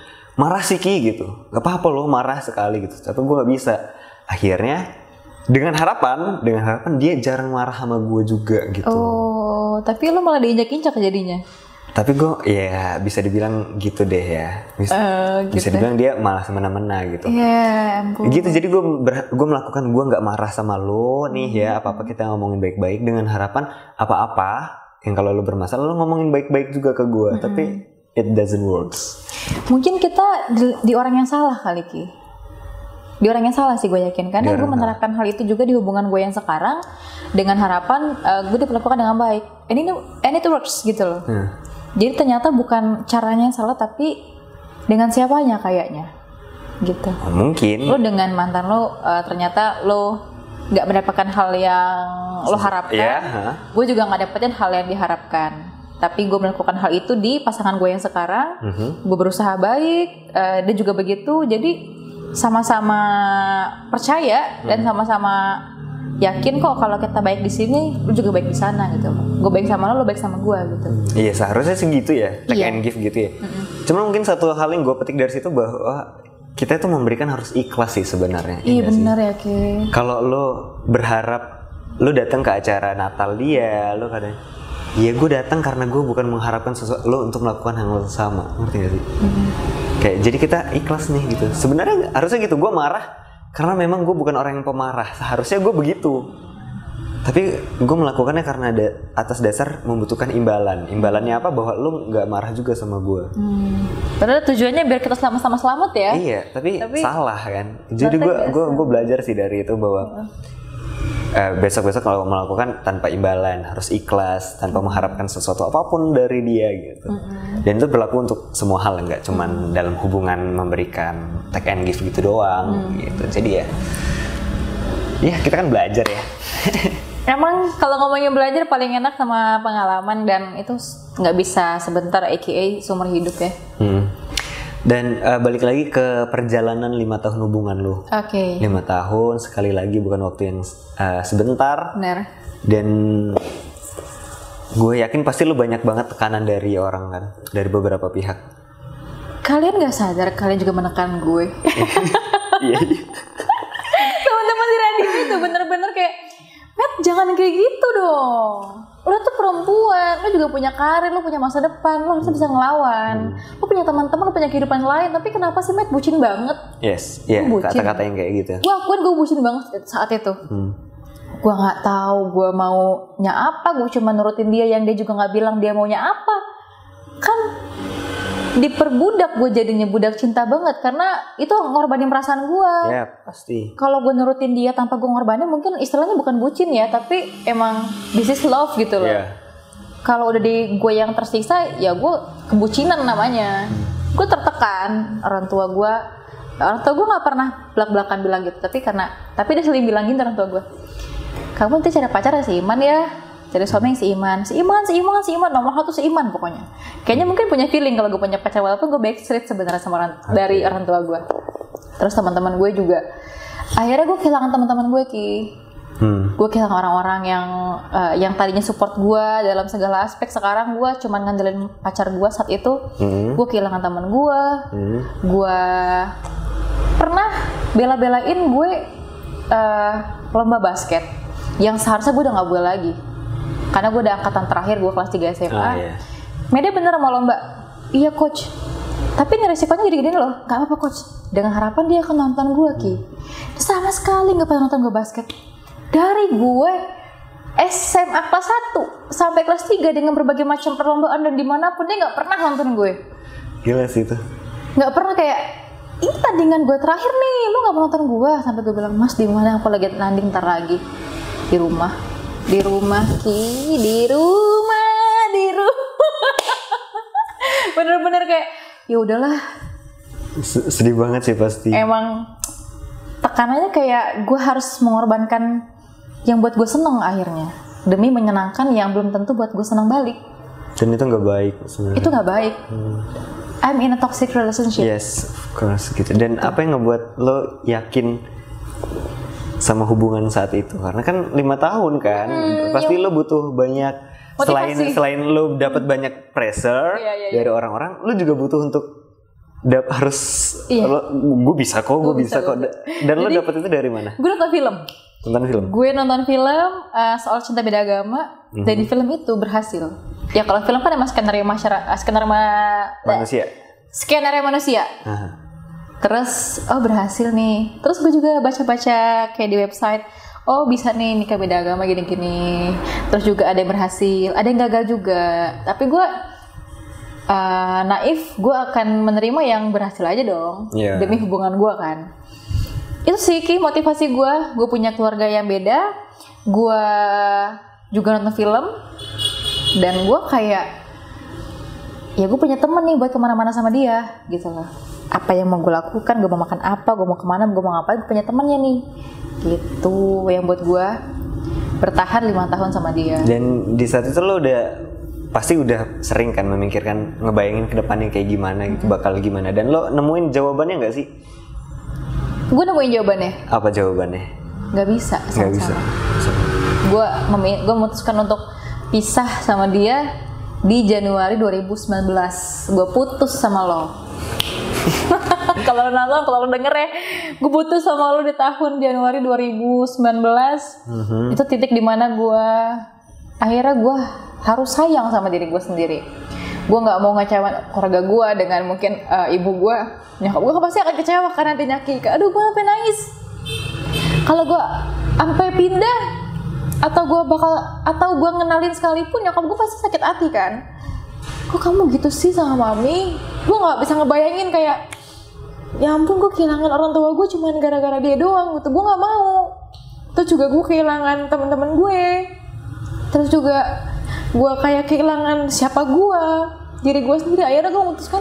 marah sih Ki gitu. Gak apa-apa lo marah sekali gitu. Tapi gue nggak bisa. Akhirnya Dengan harapan dia jarang marah sama gue juga gitu. Oh, tapi lo malah diinjak-injak jadinya? Tapi gue ya bisa dibilang gitu deh ya. Bisa dibilang dia malah semena-mena gitu. Iya, ampun. Gitu, jadi gue melakukan, gue nggak marah sama lo nih ya. Apa-apa kita ngomongin baik-baik dengan harapan apa-apa yang kalau lo bermasalah lo ngomongin baik-baik juga ke gue. Tapi it doesn't work. Mungkin kita di orang yang salah kali, Ki. Di orang yang salah sih gue yakin, karena gue menerapkan hal itu juga di hubungan gue yang sekarang dengan harapan gue diperlakukan dengan baik. And it works gitu loh. Jadi ternyata bukan caranya yang salah tapi dengan siapanya kayaknya gitu. Mungkin lo dengan mantan lo ternyata lo nggak mendapatkan hal yang lo harapkan. Gue juga nggak dapetin hal yang diharapkan. Tapi gue melakukan hal itu di pasangan gue yang sekarang. Gue berusaha baik, dia juga begitu. Jadi sama-sama percaya dan sama-sama yakin kok kalau kita baik di sini, lu juga baik di sana gitu. Gue baik sama lo baik sama gue gitu. Iya, seharusnya segitu ya, take and give gitu ya. Cuma mungkin satu hal yang gue petik dari situ bahwa kita tuh memberikan harus ikhlas sih sebenarnya. Iya benar ya, Ki. Kalau lo berharap lo datang ke acara Natal dia, lo kadang ya gue datang karena gue bukan mengharapkan lo untuk melakukan hal yang sama, ngerti gak sih? Kayak jadi kita ikhlas nih gitu. Sebenarnya harusnya gitu. Gue marah karena memang gue bukan orang yang pemarah. Seharusnya gue begitu. Tapi gue melakukannya karena atas dasar membutuhkan imbalan. Imbalannya apa? Bahwa lo nggak marah juga sama gue. Padahal tujuannya biar kita sama-sama selamat ya. Iya. Tapi salah kan. Jadi gue belajar sih dari itu bahwa besok-besok kalau melakukan tanpa imbalan, harus ikhlas tanpa mengharapkan sesuatu apapun dari dia gitu. Dan itu berlaku untuk semua hal, nggak cuman dalam hubungan memberikan take and give gitu doang gitu. Jadi ya kita kan belajar ya. Emang kalau ngomongin belajar paling enak sama pengalaman, dan itu nggak bisa sebentar, aka seumur hidup ya. Dan balik lagi ke perjalanan 5 tahun hubungan lo. Oke. 5 tahun, sekali lagi bukan waktu yang sebentar. Bener. Dan gue yakin pasti lo banyak banget tekanan dari orang kan, dari beberapa pihak. Kalian gak sadar kalian juga menekan gue. Iya. Teman-teman di radio itu bener-bener kayak, Matt jangan kayak gitu dong. Lo tuh perempuan, lo juga punya karir, lo punya masa depan, lo harusnya bisa ngelawan. Lo punya teman-teman, lo punya kehidupan lain, tapi kenapa sih Matt bucin banget? Yes, yeah, kata-kata yang kayak gitu. Gue akuin gue bucin banget saat itu. Gue gak tahu gue maunya apa, gue cuma nurutin dia yang dia juga gak bilang dia maunya apa. Kan diperbudak gue jadinya, budak cinta banget, karena itu ngorbanin perasaan gue. Ya, pasti. Kalau gue nurutin dia tanpa gue ngorbanin, mungkin istilahnya bukan bucin ya, tapi emang this is love gitu loh. Yeah. Kalau udah di gue yang tersiksa, ya gue kebucinan namanya. Gue tertekan. Orang tua gue nggak pernah belak-belakan bilang gitu, tapi dia sering bilang gini orang tua gue, kamu nanti cari pacar si Iman ya. Jadi suami yang seiman, nomor 1 seiman pokoknya. Kayaknya mungkin punya feeling kalau gue punya pacar, walaupun gue backstreet sebenarnya sama dari orang tua gue. Terus teman-teman gue juga. Akhirnya gue kehilangan teman-teman gue, Ki. Gue kehilangan orang-orang yang tadinya support gue dalam segala aspek. Sekarang gue cuman ngandelin pacar gue saat itu. Gue kehilangan teman gue. Gue pernah bela-belain gue lomba basket yang seharusnya gue udah nggak boleh lagi. Karena gue udah angkatan terakhir, gue kelas 3 SMA. Meda bener mau lomba. Iya coach. Tapi ini resikonya gede-gede loh. Gak apa-apa coach. Dengan harapan dia akan nonton gue, Ki. Sama sekali gak pernah nonton gue basket. Dari gue SMA kelas 1 sampai kelas 3 dengan berbagai macam perlombaan dan dimanapun, dia gak pernah nonton gue. Gila sih itu. Gak pernah kayak, ini tandingan gue terakhir nih, lo gak mau nonton gue. Sampai gue bilang, Mas dimana aku lagi tanding ntar lagi. Di rumah, Ki, di rumah. Bener-bener kayak, ya udahlah. Sedih banget sih pasti. Emang tekanannya kayak gue harus mengorbankan yang buat gue seneng akhirnya demi menyenangkan yang belum tentu buat gue seneng balik. Dan itu nggak baik sebenarnya. Itu nggak baik. I'm in a toxic relationship. Yes, of course gitu. Dan apa yang ngebuat lo yakin sama hubungan saat itu? Karena kan 5 tahun kan, pasti lo butuh banyak motivasi. Selain lo dapat banyak pressure dari orang-orang, lo juga butuh untuk harus gue bisa kok, gue bisa kok. Dan lo dapet itu dari mana? Gue nonton film. Gue nonton film soal cinta beda agama. Jadi film itu berhasil. Ya kalau film kan emang skenario masyarakat, skenario manusia. Terus berhasil nih. Terus gue juga baca-baca kayak di website, bisa nih nikah beda agama gini-gini. Terus juga ada yang berhasil, ada yang gagal juga. Tapi gue naif, gue akan menerima yang berhasil aja dong, demi hubungan gue kan. Itu sih motivasi gue punya keluarga yang beda, gue juga nonton film, dan gue kayak, ya gue punya temen nih buat kemana-mana sama dia, gitu loh. Apa yang mau gue lakukan, gue mau makan apa, gue mau kemana, gue mau ngapain, gue punya temennya nih, gitu. Yang buat gue bertahan 5 tahun sama dia. Dan di saat itu lo udah pasti udah sering kan memikirkan, ngebayangin ke depannya kayak gimana gitu, bakal gimana. Dan lo nemuin jawabannya nggak sih? Gue nemuin jawabannya. Apa jawabannya? Nggak bisa sama-sama. Gue memutuskan untuk pisah sama dia di Januari 2019. Gue putus sama lo. Kalau lo nonton, kalau lo denger ya, gue putus sama lo di tahun Januari 2019. Itu titik dimana gue akhirnya gue harus sayang sama diri gue sendiri. Gue nggak mau ngecewain keluarga gue dengan mungkin ibu gue, nyokap gue pasti akan kecewa karena nanti nyaki. Aduh, gue sampai nangis. Kalau gue sampai pindah atau gue ngenalin sekalipun, nyokap gue pasti sakit hati kan. Kok kamu gitu sih sama mami? Gue nggak bisa ngebayangin kayak, ya ampun, gue kehilangan orang tua gue cuman gara-gara dia doang gitu. Gue nggak mau. Terus juga gue kehilangan teman-teman gue. Terus juga gue kayak kehilangan siapa gue, diri gue sendiri. Akhirnya gue memutuskan,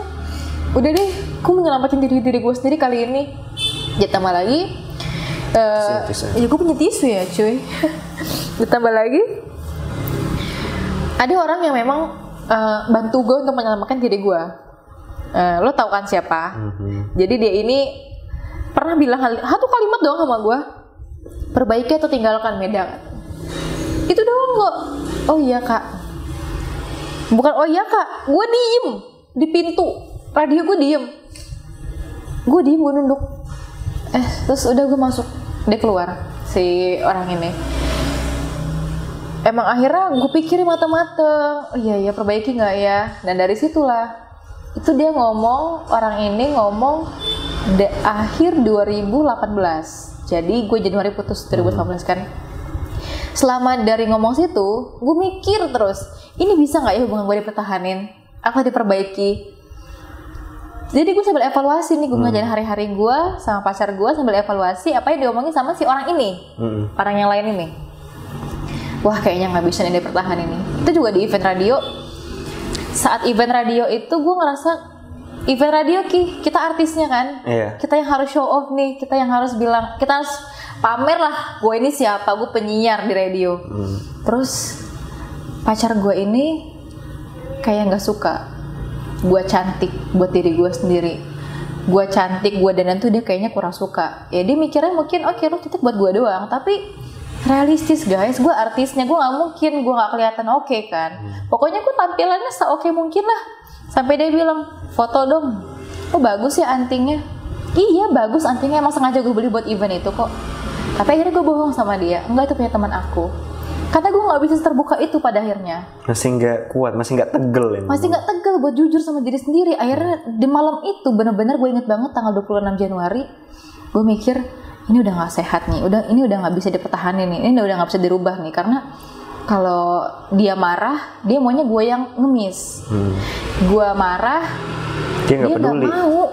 udah deh, gue menyelamatin diri gue sendiri kali ini. Ditambah lagi gue punya tisu ya cuy. Ditambah lagi ada orang yang memang bantu gue untuk menyelamatkan diri gue. Lo tau kan siapa? Jadi dia ini pernah bilang satu kalimat doang sama gue, perbaiki atau tinggalkan Meda. Itu doang kok. Oh iya kak, bukan oh iya kak, gue diem di pintu radio, gue diem, gue nunduk. Terus udah gue masuk, dia keluar si orang ini. Emang akhirnya gue pikirin mateng-mateng, iya perbaiki nggak ya. Dan dari situlah itu dia ngomong, orang ini ngomong di akhir 2018. Jadi gue Januari putus 2018 kan. Selama dari ngomong situ, gue mikir terus, ini bisa nggak ya hubungan gue dipertahanin? Apa diperbaiki? Jadi gue sambil evaluasi nih, gue ngajarin hari-hari gue sama pacar gue sambil evaluasi apa yang diomongin sama si orang ini, orang yang lain ini. Wah kayaknya nggak bisa nih dipertahanin ini. Itu juga di event radio. Saat event radio itu gue ngerasa event radio kita artisnya kan, kita yang harus show off nih, kita yang harus bilang, kita harus pamer lah, gue ini siapa, gue penyiar di radio. Terus pacar gue ini kayak nggak suka gue cantik buat diri gue sendiri. Gue cantik, gue dandan tuh dia kayaknya kurang suka. Ya dia mikirnya mungkin oke, lo cantik buat gue doang, tapi realistis guys, gue artisnya, gue nggak mungkin gue nggak kelihatan oke kan. Pokoknya gue tampilannya seoke mungkin lah. Sampai dia bilang, foto dong. Bagus ya antingnya. Iya bagus antingnya, emang sengaja gue beli buat event itu kok. Tapi akhirnya gue bohong sama dia, enggak, itu punya teman aku. Karena gue gak bisa terbuka itu pada akhirnya. Masih gak kuat, masih gak tegel ini. Masih gak tegel buat jujur sama diri sendiri. Akhirnya di malam itu bener-bener gue inget banget tanggal 26 Januari. Gue mikir, ini udah gak sehat nih, ini udah gak bisa dipertahanin nih, ini udah gak bisa dirubah nih. Karena kalau dia marah, dia maunya gue yang ngemis. Gue marah, dia gak peduli. Dia gak mau,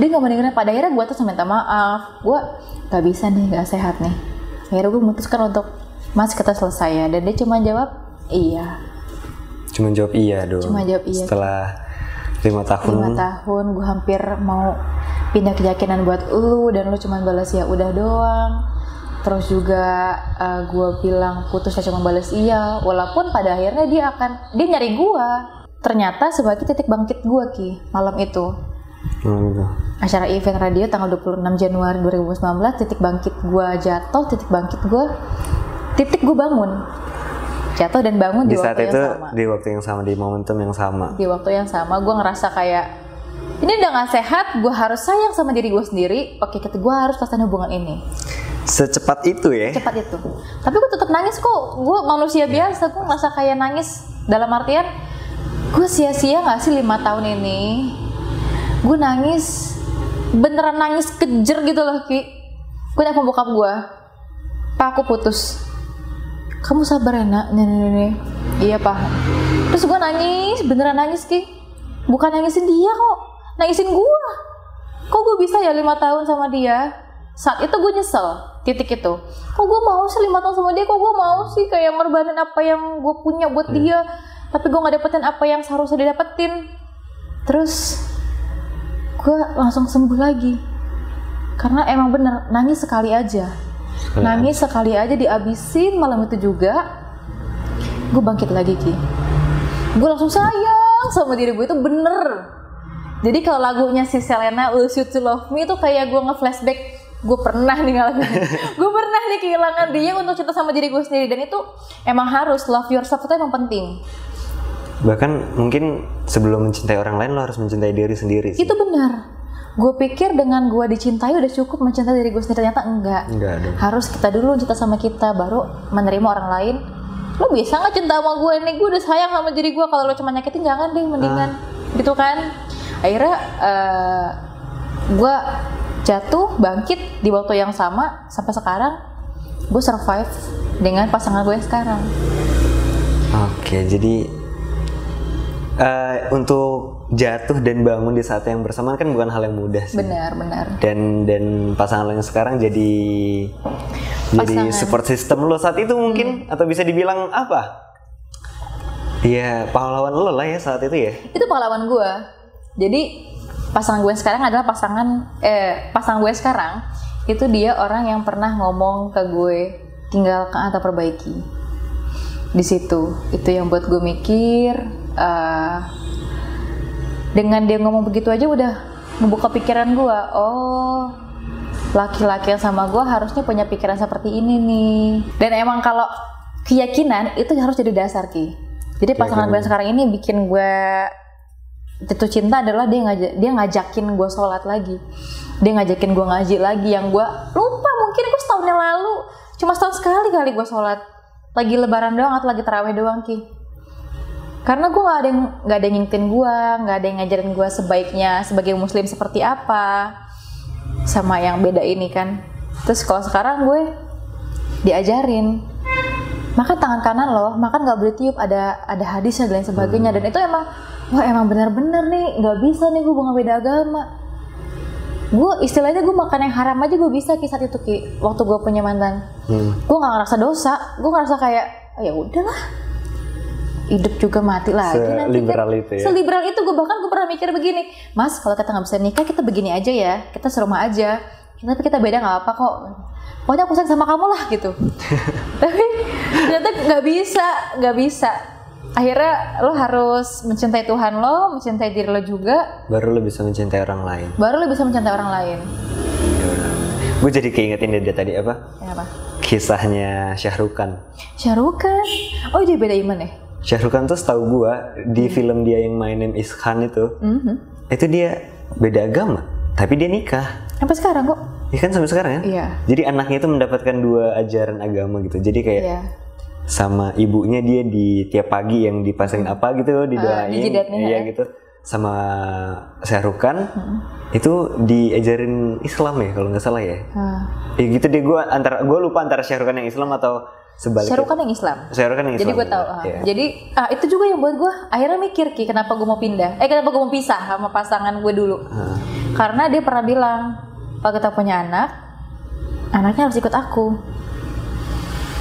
dia gak mau dengerin. Pada akhirnya gue terus minta maaf. Gue gak bisa nih, gak sehat nih. Akhirnya gue memutuskan untuk, Mas kita selesai ya, dan dia cuma jawab iya. Cuma jawab iya. Setelah 5 tahun gue hampir mau pindah keyakinan buat lu, dan lu cuma balas ya udah doang. Terus juga gue bilang putusnya cuma balas iya, walaupun pada akhirnya dia nyari gue. Ternyata sebagai titik bangkit gue malam itu. Acara event radio tanggal 26 Januari 2019, titik bangkit gue jatuh, titik gue bangun, jatuh dan bangun di waktu yang sama. Di waktu yang sama, di momentum yang sama. Gue ngerasa kayak ini udah gak sehat, gue harus sayang sama diri gue sendiri. Oke, kata gue harus selesaikan hubungan ini. Secepat itu ya? Secepat itu. Tapi gue tetap nangis kok. Gue manusia biasa, gue merasa kayak nangis. Dalam artian, gue sia-sia gak sih 5 tahun ini? Gue nangis, beneran nangis kejer gitu loh, Ki. Gue nelfon bokap gue, "Pak, aku putus." "Kamu sabar ya, Nak." "Iya, Pak." Terus gue nangis, beneran nangis, Ki. Bukan nangisin dia kok, nangisin gue. Kok gue bisa ya 5 tahun sama dia? Saat itu gue nyesel, titik itu. Kok gue mau sih 5 tahun sama dia, kok gue mau sih kayak ngorbanin apa yang gue punya buat dia. Tapi gue gak dapetin apa yang seharusnya didapetin. Terus gue langsung sembuh lagi. Karena emang bener, nangis sekali aja. Nangis sekali aja dihabisin, malam itu juga gue bangkit lagi, Ki. Gue langsung sayang sama diri gue itu bener. Jadi kalau lagunya si Selena, "Lose You to Love Me", itu kayak gue nge-flashback. Gue pernah nih ngalamin, gue pernah nih kehilangan dia untuk cinta sama diri gue sendiri. Dan itu emang harus, love yourself itu emang penting. Bahkan mungkin sebelum mencintai orang lain, lo harus mencintai diri sendiri sih. Itu benar. Gue pikir dengan gue dicintai udah cukup mencintai diri gue sendiri, ternyata enggak dong. Harus kita dulu cinta sama kita, baru menerima orang lain. Lo bisa gak cinta sama gue nih, gue udah sayang sama diri gue, kalau lo cuma nyakitin jangan deh, mendingan gitu kan. Akhirnya gue jatuh, bangkit di waktu yang sama, sampai sekarang gue survive dengan pasangan gue yang sekarang. Oke, jadi untuk jatuh dan bangun di saat yang bersamaan kan bukan hal yang mudah sih. Benar. Dan pasangan lo yang sekarang jadi support system lo saat itu mungkin, atau bisa dibilang apa? Iya, pahlawan lo lah ya saat itu ya. Itu pahlawan gue. Jadi pasangan gue sekarang adalah pasangan gue sekarang itu dia orang yang pernah ngomong ke gue, "Tinggalkan atau perbaiki." Di situ itu yang buat gue mikir. Dengan dia ngomong begitu aja udah membuka pikiran gue, oh laki-laki yang sama gue harusnya punya pikiran seperti ini nih. Dan emang kalau keyakinan itu harus jadi dasar, Ki. Jadi pasangan gue sekarang ini bikin gue jatuh cinta adalah dia ngajakin gue sholat lagi, dia ngajakin gue ngaji lagi, yang gue lupa mungkin gue setahun yang lalu cuma setahun sekali kali gue sholat, lagi lebaran doang atau lagi tarawih doang, Ki. Karena gue nggak ada yang ngingetin gue, nggak ada yang ngajarin gue sebaiknya sebagai muslim seperti apa, sama yang beda ini kan. Terus kalau sekarang gue diajarin, makan tangan kanan loh, makan nggak boleh tiup, ada hadisnya dan lain sebagainya. Dan itu emang, wah emang benar-benar nih, nggak bisa nih gue beda agama. Gue istilahnya gue makan yang haram aja gue bisa, Ki, saat itu, Ki, waktu gue punya mantan. Gue nggak ngerasa dosa, gue ngerasa kayak, oh, ya udahlah. Hidup juga mati lagi nanti kan, itu ya? Seliberal itu. Gue bahkan pernah mikir begini, "Mas, kalau kita nggak bisa nikah kita begini aja ya, kita serumah aja, tapi kita beda nggak apa kok, pokoknya aku sayang sama kamu lah gitu." Tapi ternyata nggak bisa. Akhirnya lo harus mencintai Tuhan lo, mencintai diri lo juga, baru lo bisa mencintai orang lain. Gue jadi keingetin dia tadi apa? Kisahnya Shah Rukh Khan. Oh, dia beda iman ya? Shah Rukh Khan tuh setahu gua di film dia yang My Name Is Khan itu, itu dia beda agama, tapi dia nikah. Sampai sekarang kok? Iya kan, sampai sekarang kan? Iya. Jadi anaknya itu mendapatkan 2 ajaran agama gitu. Jadi kayak sama ibunya dia di tiap pagi yang dipasangin apa gitu, didoain, iya gitu. Sama Shah Rukh Khan itu diajarin Islam ya kalau nggak salah ya. Ya gitu deh, gua lupa antara Shah Rukh Khan yang Islam atau sebaliknya. Shah Rukh Khan yang Islam. Jadi gue tahu. Jadi itu juga yang buat gue akhirnya mikir, Ki, kenapa gue mau pindah? Kenapa gue mau pisah sama pasangan gue dulu? Karena dia pernah bilang kalau kita punya anak, anaknya harus ikut aku.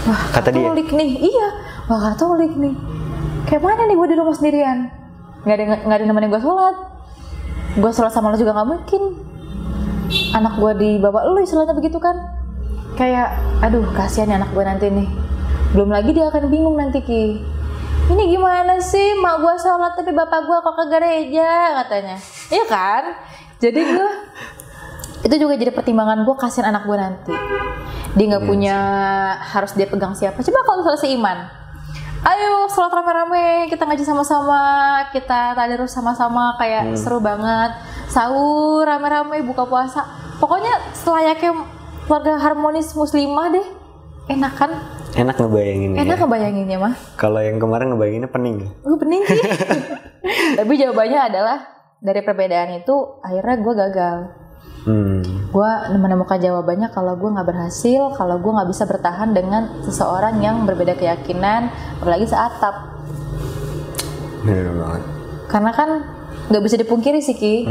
Wah, Katolik nih. Iya. Wah, Katolik nih. Kayak mana nih gue di rumah sendirian? Nggak ada nemenin gue sholat. Gue sholat sama lo juga nggak mungkin. Anak gue dibawa lo, istilahnya begitu kan? Kayak, aduh kasihan ya anak gue nanti nih. Belum lagi dia akan bingung nanti, Ki. Ini gimana sih, mak gue sholat tapi bapak gue kok ke gereja katanya. Iya kan? Jadi gue, itu juga jadi pertimbangan gue, kasihan anak gue nanti. Dia gak punya, harus dia pegang siapa. Coba kalau misalnya seiman, ayo sholat rame-rame, kita ngaji sama-sama, kita tadarus sama-sama, kayak seru banget. sahur rame-rame, buka puasa, pokoknya selayaknya keluarga harmonis muslimah deh. Enak kan? Enak ngebayanginnya. Enak ngebayanginnya mah. Kalau yang kemarin ngebayanginnya pening. Pening sih. Tapi jawabannya adalah dari perbedaan itu akhirnya gue gagal. Gue menemukan jawabannya kalau gue nggak berhasil, kalau gue nggak bisa bertahan dengan seseorang yang berbeda keyakinan, apalagi seatap. Bener banget. Karena kan nggak bisa dipungkiri sih Ki,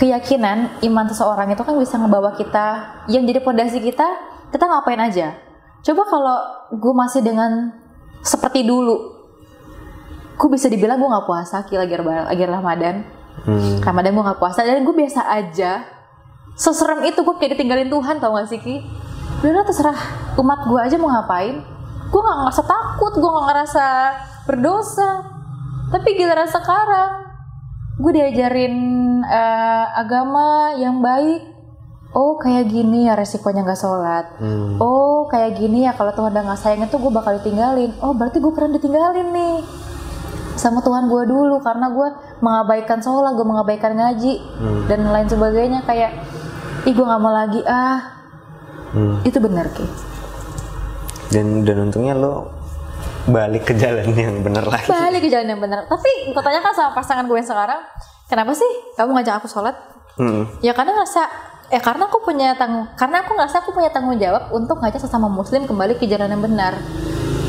keyakinan, iman seseorang itu kan bisa ngebawa kita, yang jadi pondasi kita, kita ngapain aja. Coba kalau gue masih dengan seperti dulu, gue bisa dibilang gue nggak puasa Ki lagi Ramadan. Ramadan gue nggak puasa dan gue biasa aja. Seserem itu gue kayak ditinggalin Tuhan, tau gak sih Ki? Bener, terserah umat gue aja mau ngapain. Gue nggak ngerasa takut, gue nggak ngerasa berdosa. Tapi giliran sekarang gue diajarin agama yang baik. Oh kayak gini ya resikonya nggak sholat. Oh kayak gini ya kalau Tuhan udah nggak sayang itu gue bakal ditinggalin. Oh berarti gue pernah ditinggalin nih sama Tuhan gue dulu karena gue mengabaikan sholat, gue mengabaikan ngaji dan lain sebagainya. Kayak, ih gue nggak mau lagi ah. Itu benar Ki. Dan untungnya lo balik ke jalan yang benar lagi. Balik ke jalan yang benar. Tapi gue tanyakan sama pasangan gue yang sekarang, kenapa sih kamu ngajak aku sholat? Ya karena ngerasa, karena aku punya tanggung jawab untuk ngajak sesama muslim kembali ke jalan yang benar.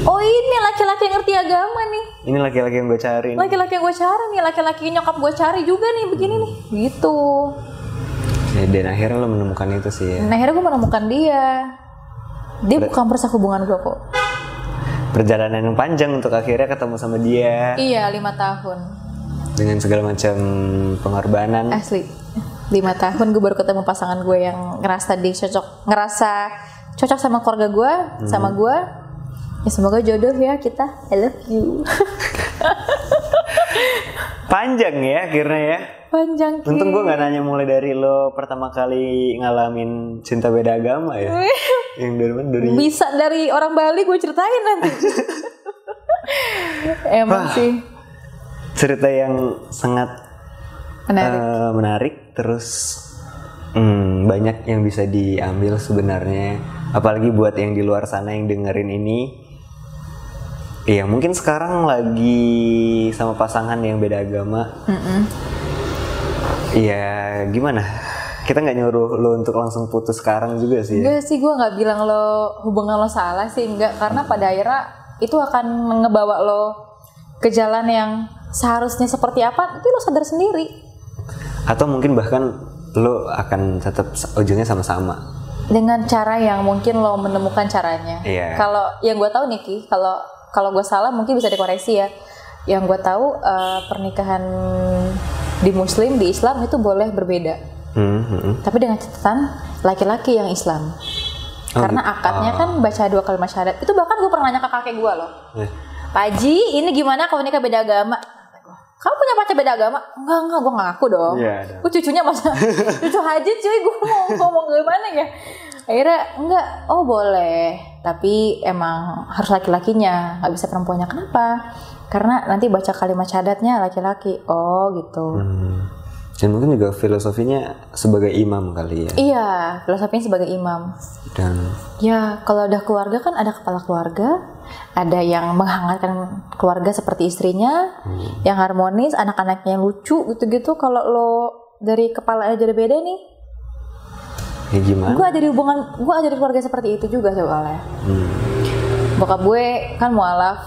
Oh ini laki-laki yang ngerti agama nih. Ini laki-laki yang gue cari. Laki-laki yang gue cari nih, laki-laki nyokap gue cari juga nih, begini nih, gitu. Dan akhirnya lo menemukan itu sih ya. Dan akhirnya gue menemukan dia. Dia bukan perusak hubungan gue kok. Perjalanan yang panjang untuk akhirnya ketemu sama dia. Iya, 5 tahun. Dengan segala macam pengorbanan. Asli, 5 tahun gue baru ketemu pasangan gue yang ngerasa cocok sama keluarga gue, sama gue. Ya semoga jodoh ya kita, I love you. Panjang ya akhirnya ya. Panjang. Untung gue nggak nanya mulai dari lo pertama kali ngalamin cinta beda agama ya. Yang dari bisa dari orang Bali gue ceritain nanti. Emang sih. Cerita yang sangat menarik, terus banyak yang bisa diambil sebenarnya. Apalagi buat yang di luar sana yang dengerin ini. Iya mungkin sekarang lagi sama pasangan yang beda agama. Iya gimana? Kita nggak nyuruh lo untuk langsung putus sekarang juga sih ya? Enggak sih, gue nggak bilang lo hubungan lo salah sih, enggak. Karena pada akhirnya itu akan ngebawa lo ke jalan yang seharusnya seperti apa, itu lo sadar sendiri. Atau mungkin bahkan lo akan tetap ujungnya sama-sama. Dengan cara yang mungkin lo menemukan caranya. Yeah. Kalau yang gue tahu nih Ki, kalau gue salah mungkin bisa dikoreksi ya. Yang gue tahu pernikahan di Muslim, di Islam itu boleh berbeda. Tapi dengan catatan laki-laki yang Islam. Karena akadnya kan baca 2 kalimat syahadat. Itu bahkan gue pernah nanya ke kakek gue loh. Pak Haji, ini gimana kalau nikah beda agama? Kamu punya pacar beda agama? Enggak, gue gak ngaku dong. Gue cucunya masa cucu haji cuy, gue mau ngomong gimana ya? Akhirnya enggak, oh boleh. Tapi emang harus laki-lakinya, gak bisa perempuannya. Kenapa? Karena nanti baca kalimat syahadatnya laki-laki. Oh gitu. Dan mungkin juga filosofinya sebagai imam kali ya? Iya, filosofinya sebagai imam. Dan ya kalau udah keluarga kan ada kepala keluarga. Ada yang menghangatkan keluarga seperti istrinya, yang harmonis, anak-anaknya yang lucu gitu-gitu. Kalau lo dari kepala aja udah beda nih, ya gimana? Gue ada di keluarga seperti itu juga soalnya. Bokap gue kan mualaf,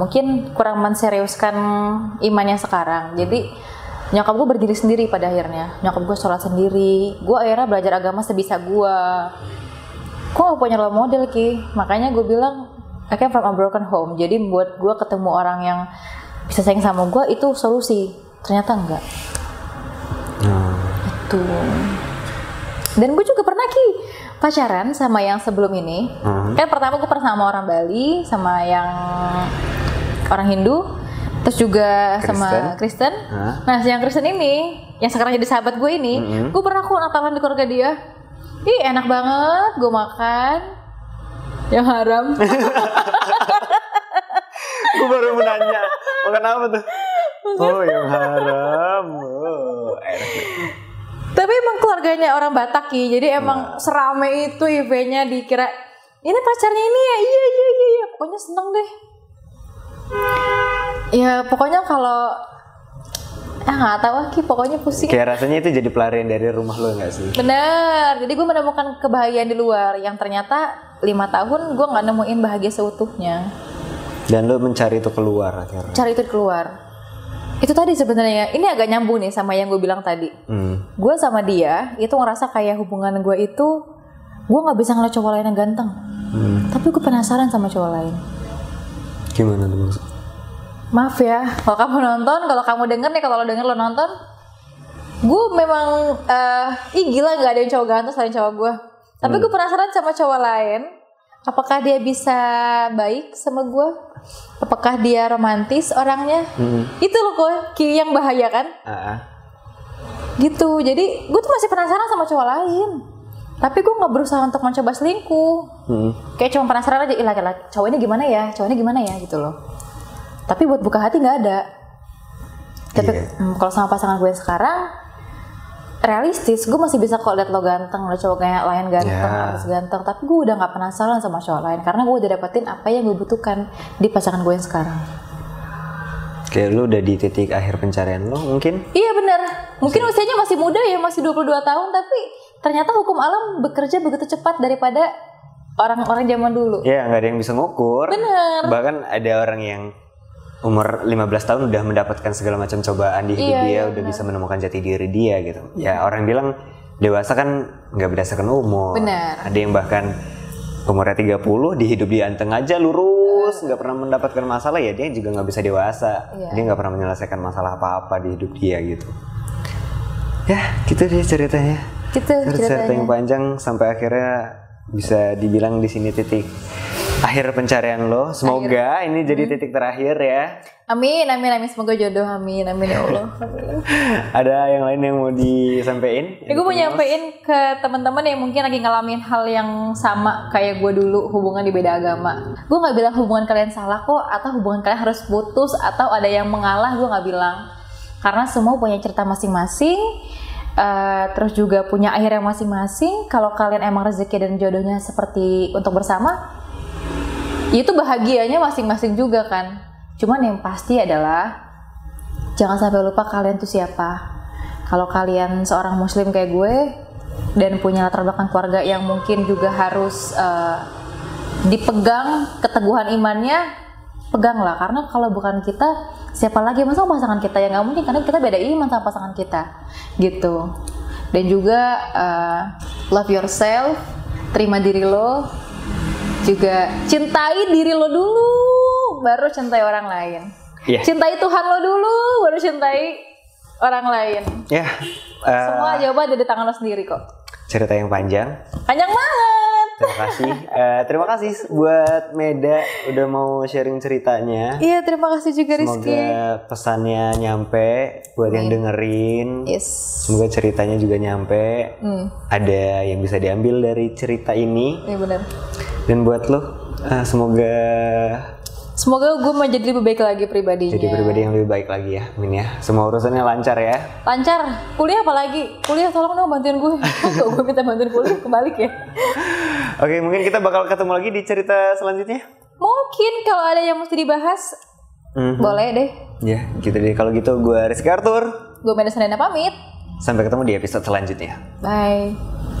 mungkin kurang menseriuskan imannya sekarang. Jadi nyokap gue berdiri sendiri pada akhirnya. Nyokap gue sholat sendiri. Gue akhirnya belajar agama sebisa gue. Gue gak punya role model Ki, makanya gue bilang I came from a broken home. Jadi buat gue ketemu orang yang bisa sayang sama gue itu solusi. Ternyata enggak. Itu. Dan gue juga pernah Ki pacaran sama yang sebelum ini. Kan pertama gue pernah sama orang Bali, sama yang orang Hindu, terus juga Kristen. Sama Kristen. Nah, yang Kristen ini, yang sekarang jadi sahabat gue ini, gue pernah Natalan di keluarga dia. Ih enak banget, gue makan yang haram. Gue baru menanya, makan apa tuh? Oh yang haram, enak Tapi emang keluarganya orang Batak ya, jadi emang serame itu eventnya, dikira ini pacarnya ini ya, iya, pokoknya seneng deh. Ya pokoknya kalau nggak tahu lagi, pokoknya pusing. Kayak rasanya itu jadi pelarian dari rumah lo nggak sih? Bener, jadi gue menemukan kebahagiaan di luar yang ternyata 5 tahun gue nggak nemuin bahagia seutuhnya. Dan lo mencari itu keluar akhirnya? Cari itu keluar. Itu tadi sebenarnya, ini agak nyambung nih sama yang gue bilang tadi. Gue sama dia itu ngerasa kayak hubungan gue itu gue nggak bisa ngeliat cowok lain yang ganteng, tapi gue penasaran sama cowok lain. Gimana tuh maksudnya? Maaf ya, kalau kamu nonton, kalau kamu denger nih, kalau lo denger lo nonton, gue memang gila nggak ada yang cowok ganteng selain cowok gue. Tapi gue penasaran sama cowok lain, apakah dia bisa baik sama gue? Apakah dia romantis orangnya? Itu loh kok yang bahaya kan? Gitu, jadi gue tuh masih penasaran sama cowok lain. Tapi gue nggak berusaha untuk mencoba selingkuh. Kayak cuma penasaran aja, laki-laki cowok ini gimana ya? Cowok ini gimana ya? Gitu loh. Tapi buat buka hati nggak ada. Tapi kalau sama pasangan gue sekarang, realistis, gue masih bisa kok liat lo ganteng, lo cowok kayak lain ganteng, harus ganteng. Tapi gue udah nggak penasaran sama cowok lain karena gue udah dapetin apa yang gue butuhkan di pasangan gue yang sekarang. Kayak lo udah di titik akhir pencarian lo mungkin? Iya benar. Mungkin usianya masih muda ya, masih 22 tahun. Tapi ternyata hukum alam bekerja begitu cepat daripada orang-orang zaman dulu. Iya, nggak ada yang bisa ngukur. Bener. Bahkan ada orang yang umur 15 tahun udah mendapatkan segala macam cobaan di hidup dia, udah bisa menemukan jati diri dia gitu. Ya orang bilang dewasa kan nggak berdasarkan umur. Bener. Ada yang bahkan umurnya 30 di hidup dia anteng aja lurus, nggak pernah mendapatkan masalah, ya dia juga nggak bisa dewasa. Dia nggak pernah menyelesaikan masalah apa-apa di hidup dia gitu. Ya gitu deh ceritanya. Cerita yang panjang sampai akhirnya bisa dibilang di sini titik akhir pencarian lo, semoga ini jadi titik terakhir ya. Amin, amin, amin, semoga jodoh, amin, amin ya Allah. Ada yang lain yang mau disampaikan? Gue mau nyampein ke teman-teman yang mungkin lagi ngalamin hal yang sama kayak gue dulu, hubungan di beda agama. Gue nggak bilang hubungan kalian salah kok, atau hubungan kalian harus putus, atau ada yang mengalah, gue nggak bilang. Karena semua punya cerita masing-masing. Terus juga punya akhirnya masing-masing. Kalau kalian emang rezeki dan jodohnya seperti untuk bersama, itu bahagianya masing-masing juga kan. Cuman yang pasti adalah jangan sampai lupa kalian tuh siapa. Kalau kalian seorang muslim kayak gue dan punya latar belakang keluarga yang mungkin juga harus dipegang keteguhan imannya, peganglah. Karena kalau bukan kita, siapa lagi? Masa pasangan kita? Ya nggak mungkin, karena kita beda iman sama pasangan kita gitu. Dan juga love yourself, terima diri lo, juga cintai diri lo dulu baru cintai orang lain. Cintai Tuhan lo dulu baru cintai orang lain. Semua jawaban ada di tangan lo sendiri kok. Cerita yang panjang banget. Terima kasih buat Meda udah mau sharing ceritanya. Iya, terima kasih juga Rizky. Semoga pesannya nyampe buat yang dengerin. Semoga ceritanya juga nyampe. Ada yang bisa diambil dari cerita ini. Iya benar. Dan buat lo, semoga gue mau jadi lebih baik lagi pribadinya. Jadi pribadi yang lebih baik lagi ya, Min ya. Semua urusannya lancar ya. Lancar. Kuliah apa lagi? Kuliah tolong dong bantuin gue. Kok gue minta bantuin kuliah kebalik ya. Oke, mungkin kita bakal ketemu lagi di cerita selanjutnya. Mungkin kalau ada yang mesti dibahas, boleh deh. Ya, gitu deh. Kalau gitu gue Rizky Arthur. Gue Meda Selena pamit. Sampai ketemu di episode selanjutnya. Bye.